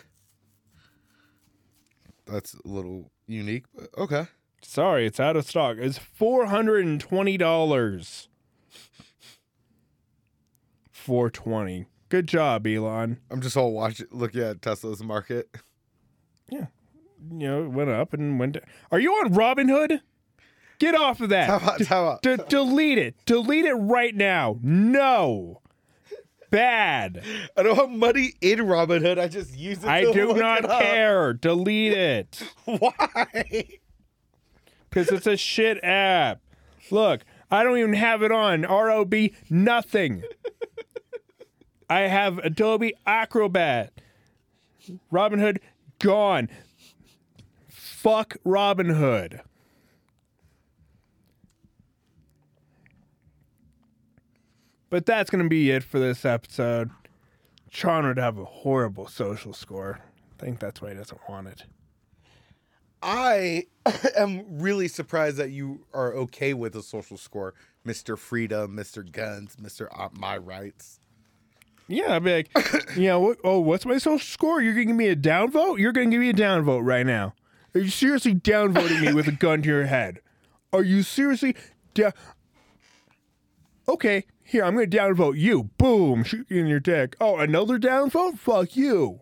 That's a little unique, but okay. Sorry, it's out of stock. It's four hundred twenty dollars. four hundred twenty dollars. Good job, Elon. I'm just all watching, looking at Tesla's market. Yeah. You know, it went up and went down. Are you on Robinhood? Get off of that. How about, how about, d- d- delete it. Delete it right now. No. Bad. I don't have money in Robinhood. I just use it. I do not care. Delete it. Why? Because it's a shit app. Look, I don't even have it on. R O B, nothing. I have Adobe Acrobat. Robinhood, gone. Fuck Robinhood. But that's going to be it for this episode. Sean would have a horrible social score. I think that's why he doesn't want it. I am really surprised that you are okay with a social score, Mister Freedom, Mister Guns, Mister My Rights. Yeah, I'd be like, you know, oh, what's my social score? You're going to give me a downvote? You're going to give me a downvote right now. Are you seriously downvoting me with a gun to your head? Are you seriously down? Okay. Here, I'm going to downvote you. Boom, shoot you in your dick. Oh, another downvote? Fuck you.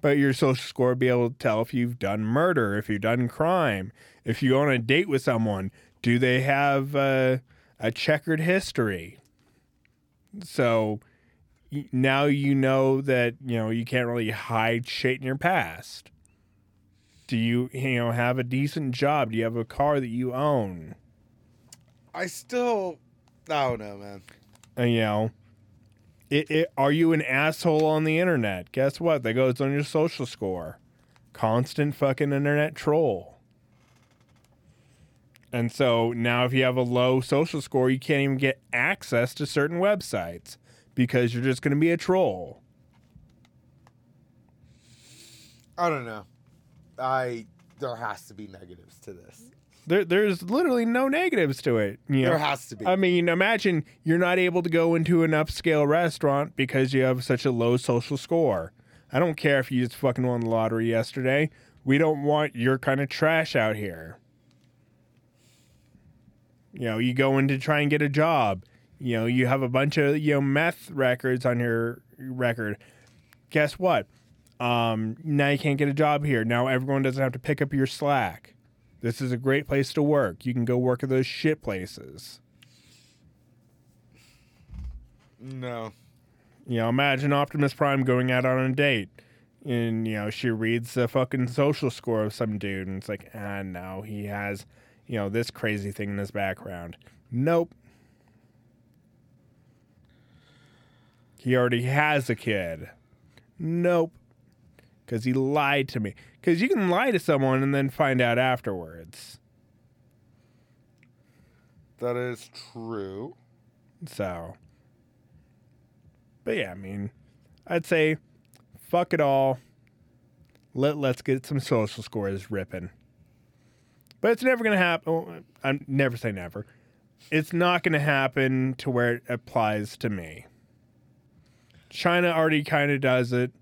But your social score will be able to tell if you've done murder, if you've done crime, if you go on a date with someone. Do they have uh, a checkered history? So now you know that, you know, you can't really hide shit in your past. Do you, you know, have a decent job? Do you have a car that you own? I still... I don't know, man. Uh, you know, it, it, are you an asshole on the internet? Guess what? That goes on your social score. Constant fucking internet troll. And so now if you have a low social score, you can't even get access to certain websites because you're just going to be a troll. I don't know. I there has to be negatives to this. There, there's literally no negatives to it. You know? There has to be. I mean, imagine you're not able to go into an upscale restaurant because you have such a low social score. I don't care if you just fucking won the lottery yesterday. We don't want your kind of trash out here. You know, you go in to try and get a job. You know, you have a bunch of, you know, meth records on your record. Guess what? Um, now you can't get a job here. Now everyone doesn't have to pick up your slack. This is a great place to work. You can go work at those shit places. No. You know, imagine Optimus Prime going out on a date. And, you know, she reads the fucking social score of some dude. And it's like, ah, no, he has... you know, this crazy thing in his background. Nope. He already has a kid. Nope. Because he lied to me. Because you can lie to someone and then find out afterwards. That is true. So. But yeah, I mean, I'd say fuck it all. Let, let's get some social scores ripping. But it's never going to happen. I never say never. It's not going to happen to where it applies to me. China already kind of does it.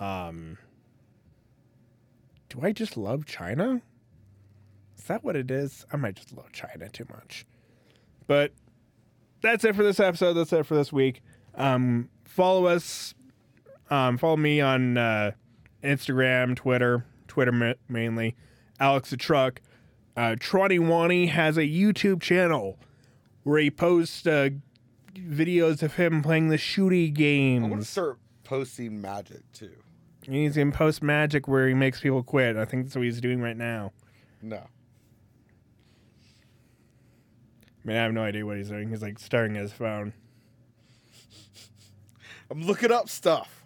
Um, do I just love China? Is that what it is? I might just love China too much. But that's it for this episode. That's it for this week. Um, follow us. Um, follow me on uh, Instagram, Twitter, Twitter ma- mainly. Alex the Truck. Uh, Tronny has a YouTube channel where he posts uh, videos of him playing the shooty games. I want to start posting Magic, too. He's going to post Magic where he makes people quit. I think that's what he's doing right now. No. I mean, I have no idea what he's doing. He's, like, staring at his phone. I'm looking up stuff.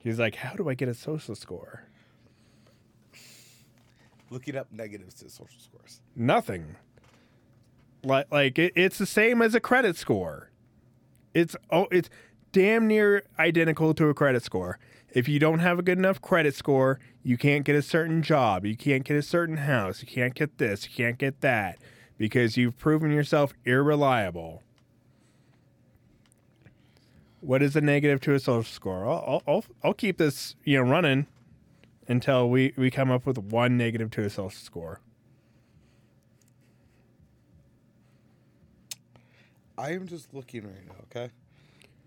He's like, how do I get a social score? Looking up negatives to social scores. Nothing. Like, like it, it's the same as a credit score. It's oh, it's damn near identical to a credit score. If you don't have a good enough credit score, you can't get a certain job. You can't get a certain house. You can't get this. You can't get that. Because you've proven yourself irreliable. What is a negative to a social score? I'll, I'll, I'll keep this, you know, running. Until we, we come up with one negative to a social score. I am just looking right now, okay?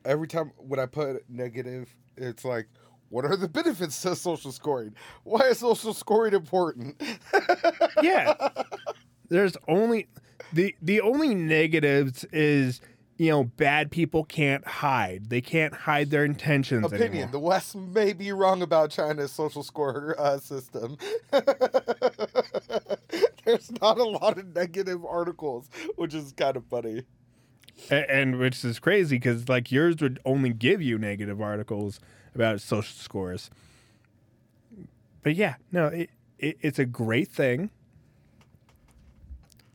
Every time when I put negative, it's like, what are the benefits to social scoring? Why is social scoring important? Yeah. There's only... The, the only negatives is... You know, bad people can't hide. They can't hide their intentions Opinion. Anymore. The West may be wrong about China's social score uh, system. There's not a lot of negative articles, which is kind of funny. And, and which is crazy because, like, yours would only give you negative articles about social scores. But, yeah, no, it, it, it's a great thing.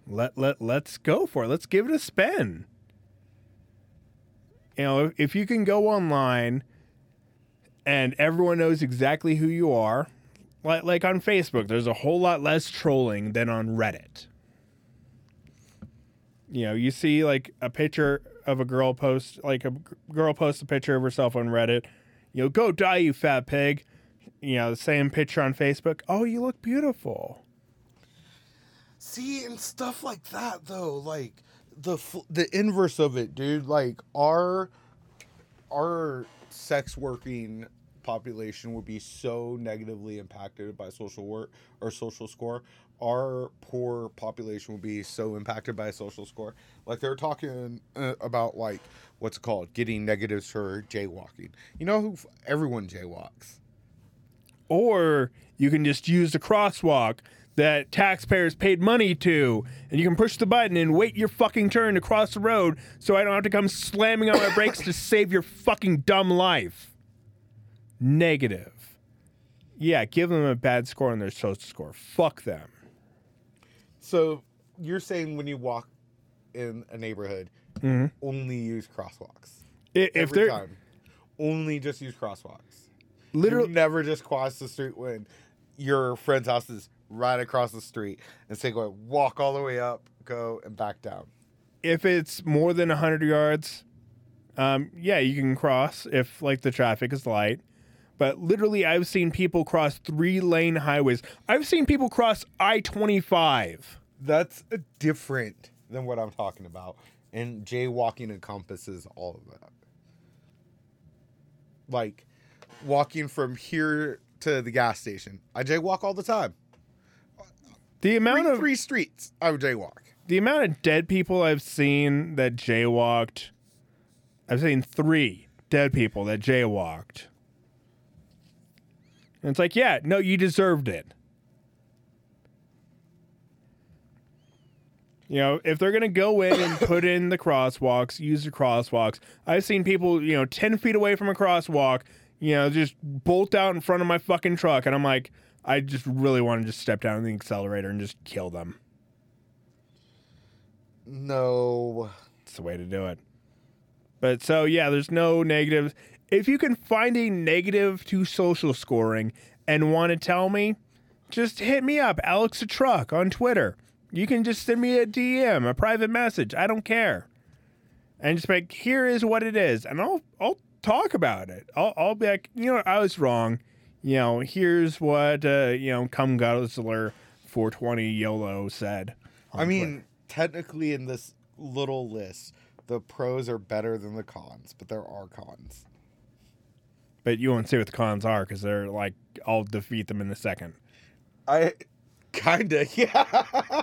Let, let, let's go for it. Let's give it a spin. You know, if you can go online and everyone knows exactly who you are, like, like on Facebook, there's a whole lot less trolling than on Reddit. You know, you see like a picture of a girl post, like a girl posts a picture of herself on Reddit. You know, go die, you fat pig. You know, the same picture on Facebook. Oh, you look beautiful. See, and stuff like that, though, like the the inverse of it, dude. Like our our sex working population would be so negatively impacted by social work or social score. Our poor population would be so impacted by a social score. Like they're talking uh, about like what's it called, getting negatives for jaywalking. You know who? F- everyone jaywalks. Or you can just use the crosswalk that taxpayers paid money to, and you can push the button and wait your fucking turn to cross the road so I don't have to come slamming on my brakes to save your fucking dumb life. Negative. Yeah, give them a bad score on their social score. Fuck them. So you're saying when you walk in a neighborhood, mm-hmm. only use crosswalks. If, if Every time. Only just use crosswalks. Literally. You never just cross the street when your friend's house is right across the street and say, go walk all the way up, go and back down. If it's more than one hundred yards, um, yeah, you can cross if like the traffic is light. But literally, I've seen people cross three-lane highways. I've seen people cross I twenty-five. That's different than what I'm talking about. And jaywalking encompasses all of that. Like, walking from here to the gas station. I jaywalk all the time. The amount three, of... Three streets, I would jaywalk. The amount of dead people I've seen that jaywalked... I've seen three dead people that jaywalked... And it's like, yeah, no, you deserved it. You know, if they're going to go in and put in the crosswalks, use the crosswalks. I've seen people, you know, ten feet away from a crosswalk, you know, just bolt out in front of my fucking truck. And I'm like, I just really want to just step down on the accelerator and just kill them. No. It's the way to do it. But so, yeah, there's no negatives. If you can find a negative to social scoring and want to tell me, just hit me up, Alex the Truck, on Twitter. You can just send me a D M, a private message. I don't care. And just be like, here is what it is. And I'll I'll talk about it. I'll, I'll be like, you know, I was wrong. You know, here's what, uh, you know, Cum Guzzler four twenty YOLO said. I mean, Twitter. Technically in this little list, the pros are better than the cons, but there are cons. But you won't see what the cons are because they're like, I'll defeat them in a second. I kind of, yeah.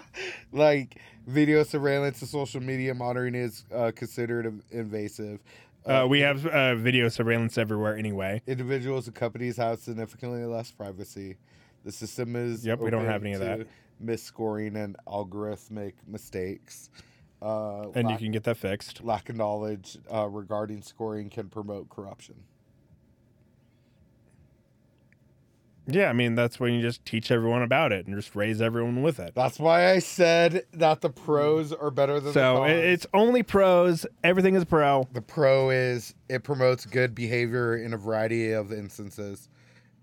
Like video surveillance and social media monitoring is uh, considered invasive. Uh, uh, we have uh, video surveillance everywhere anyway. Individuals and companies have significantly less privacy. The system is yep, we don't have any of that. Misscoring and algorithmic mistakes. Uh, and lack, you can get that fixed. Lack of knowledge uh, regarding scoring can promote corruption. Yeah, I mean, that's when you just teach everyone about it and just raise everyone with it. That's why I said that the pros are better than the cons. So it's only pros. Everything is pro. The pro is it promotes good behavior in a variety of instances.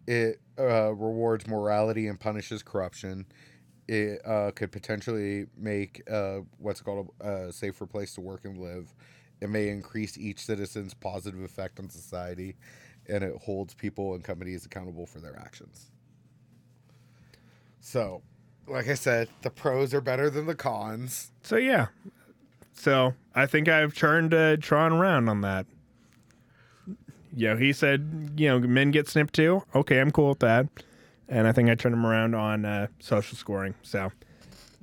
It uh, rewards morality and punishes corruption. It uh, could potentially make uh, what's called a safer place to work and live. It may increase each citizen's positive effect on society. And it holds people and companies accountable for their actions. So, like I said, the pros are better than the cons. So, yeah. So, I think I've turned uh, Tron around on that. You know, he said, you know, men get snipped too. Okay, I'm cool with that. And I think I turned him around on uh, social scoring. So,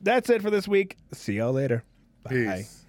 that's it for this week. See y'all later. Bye. Peace.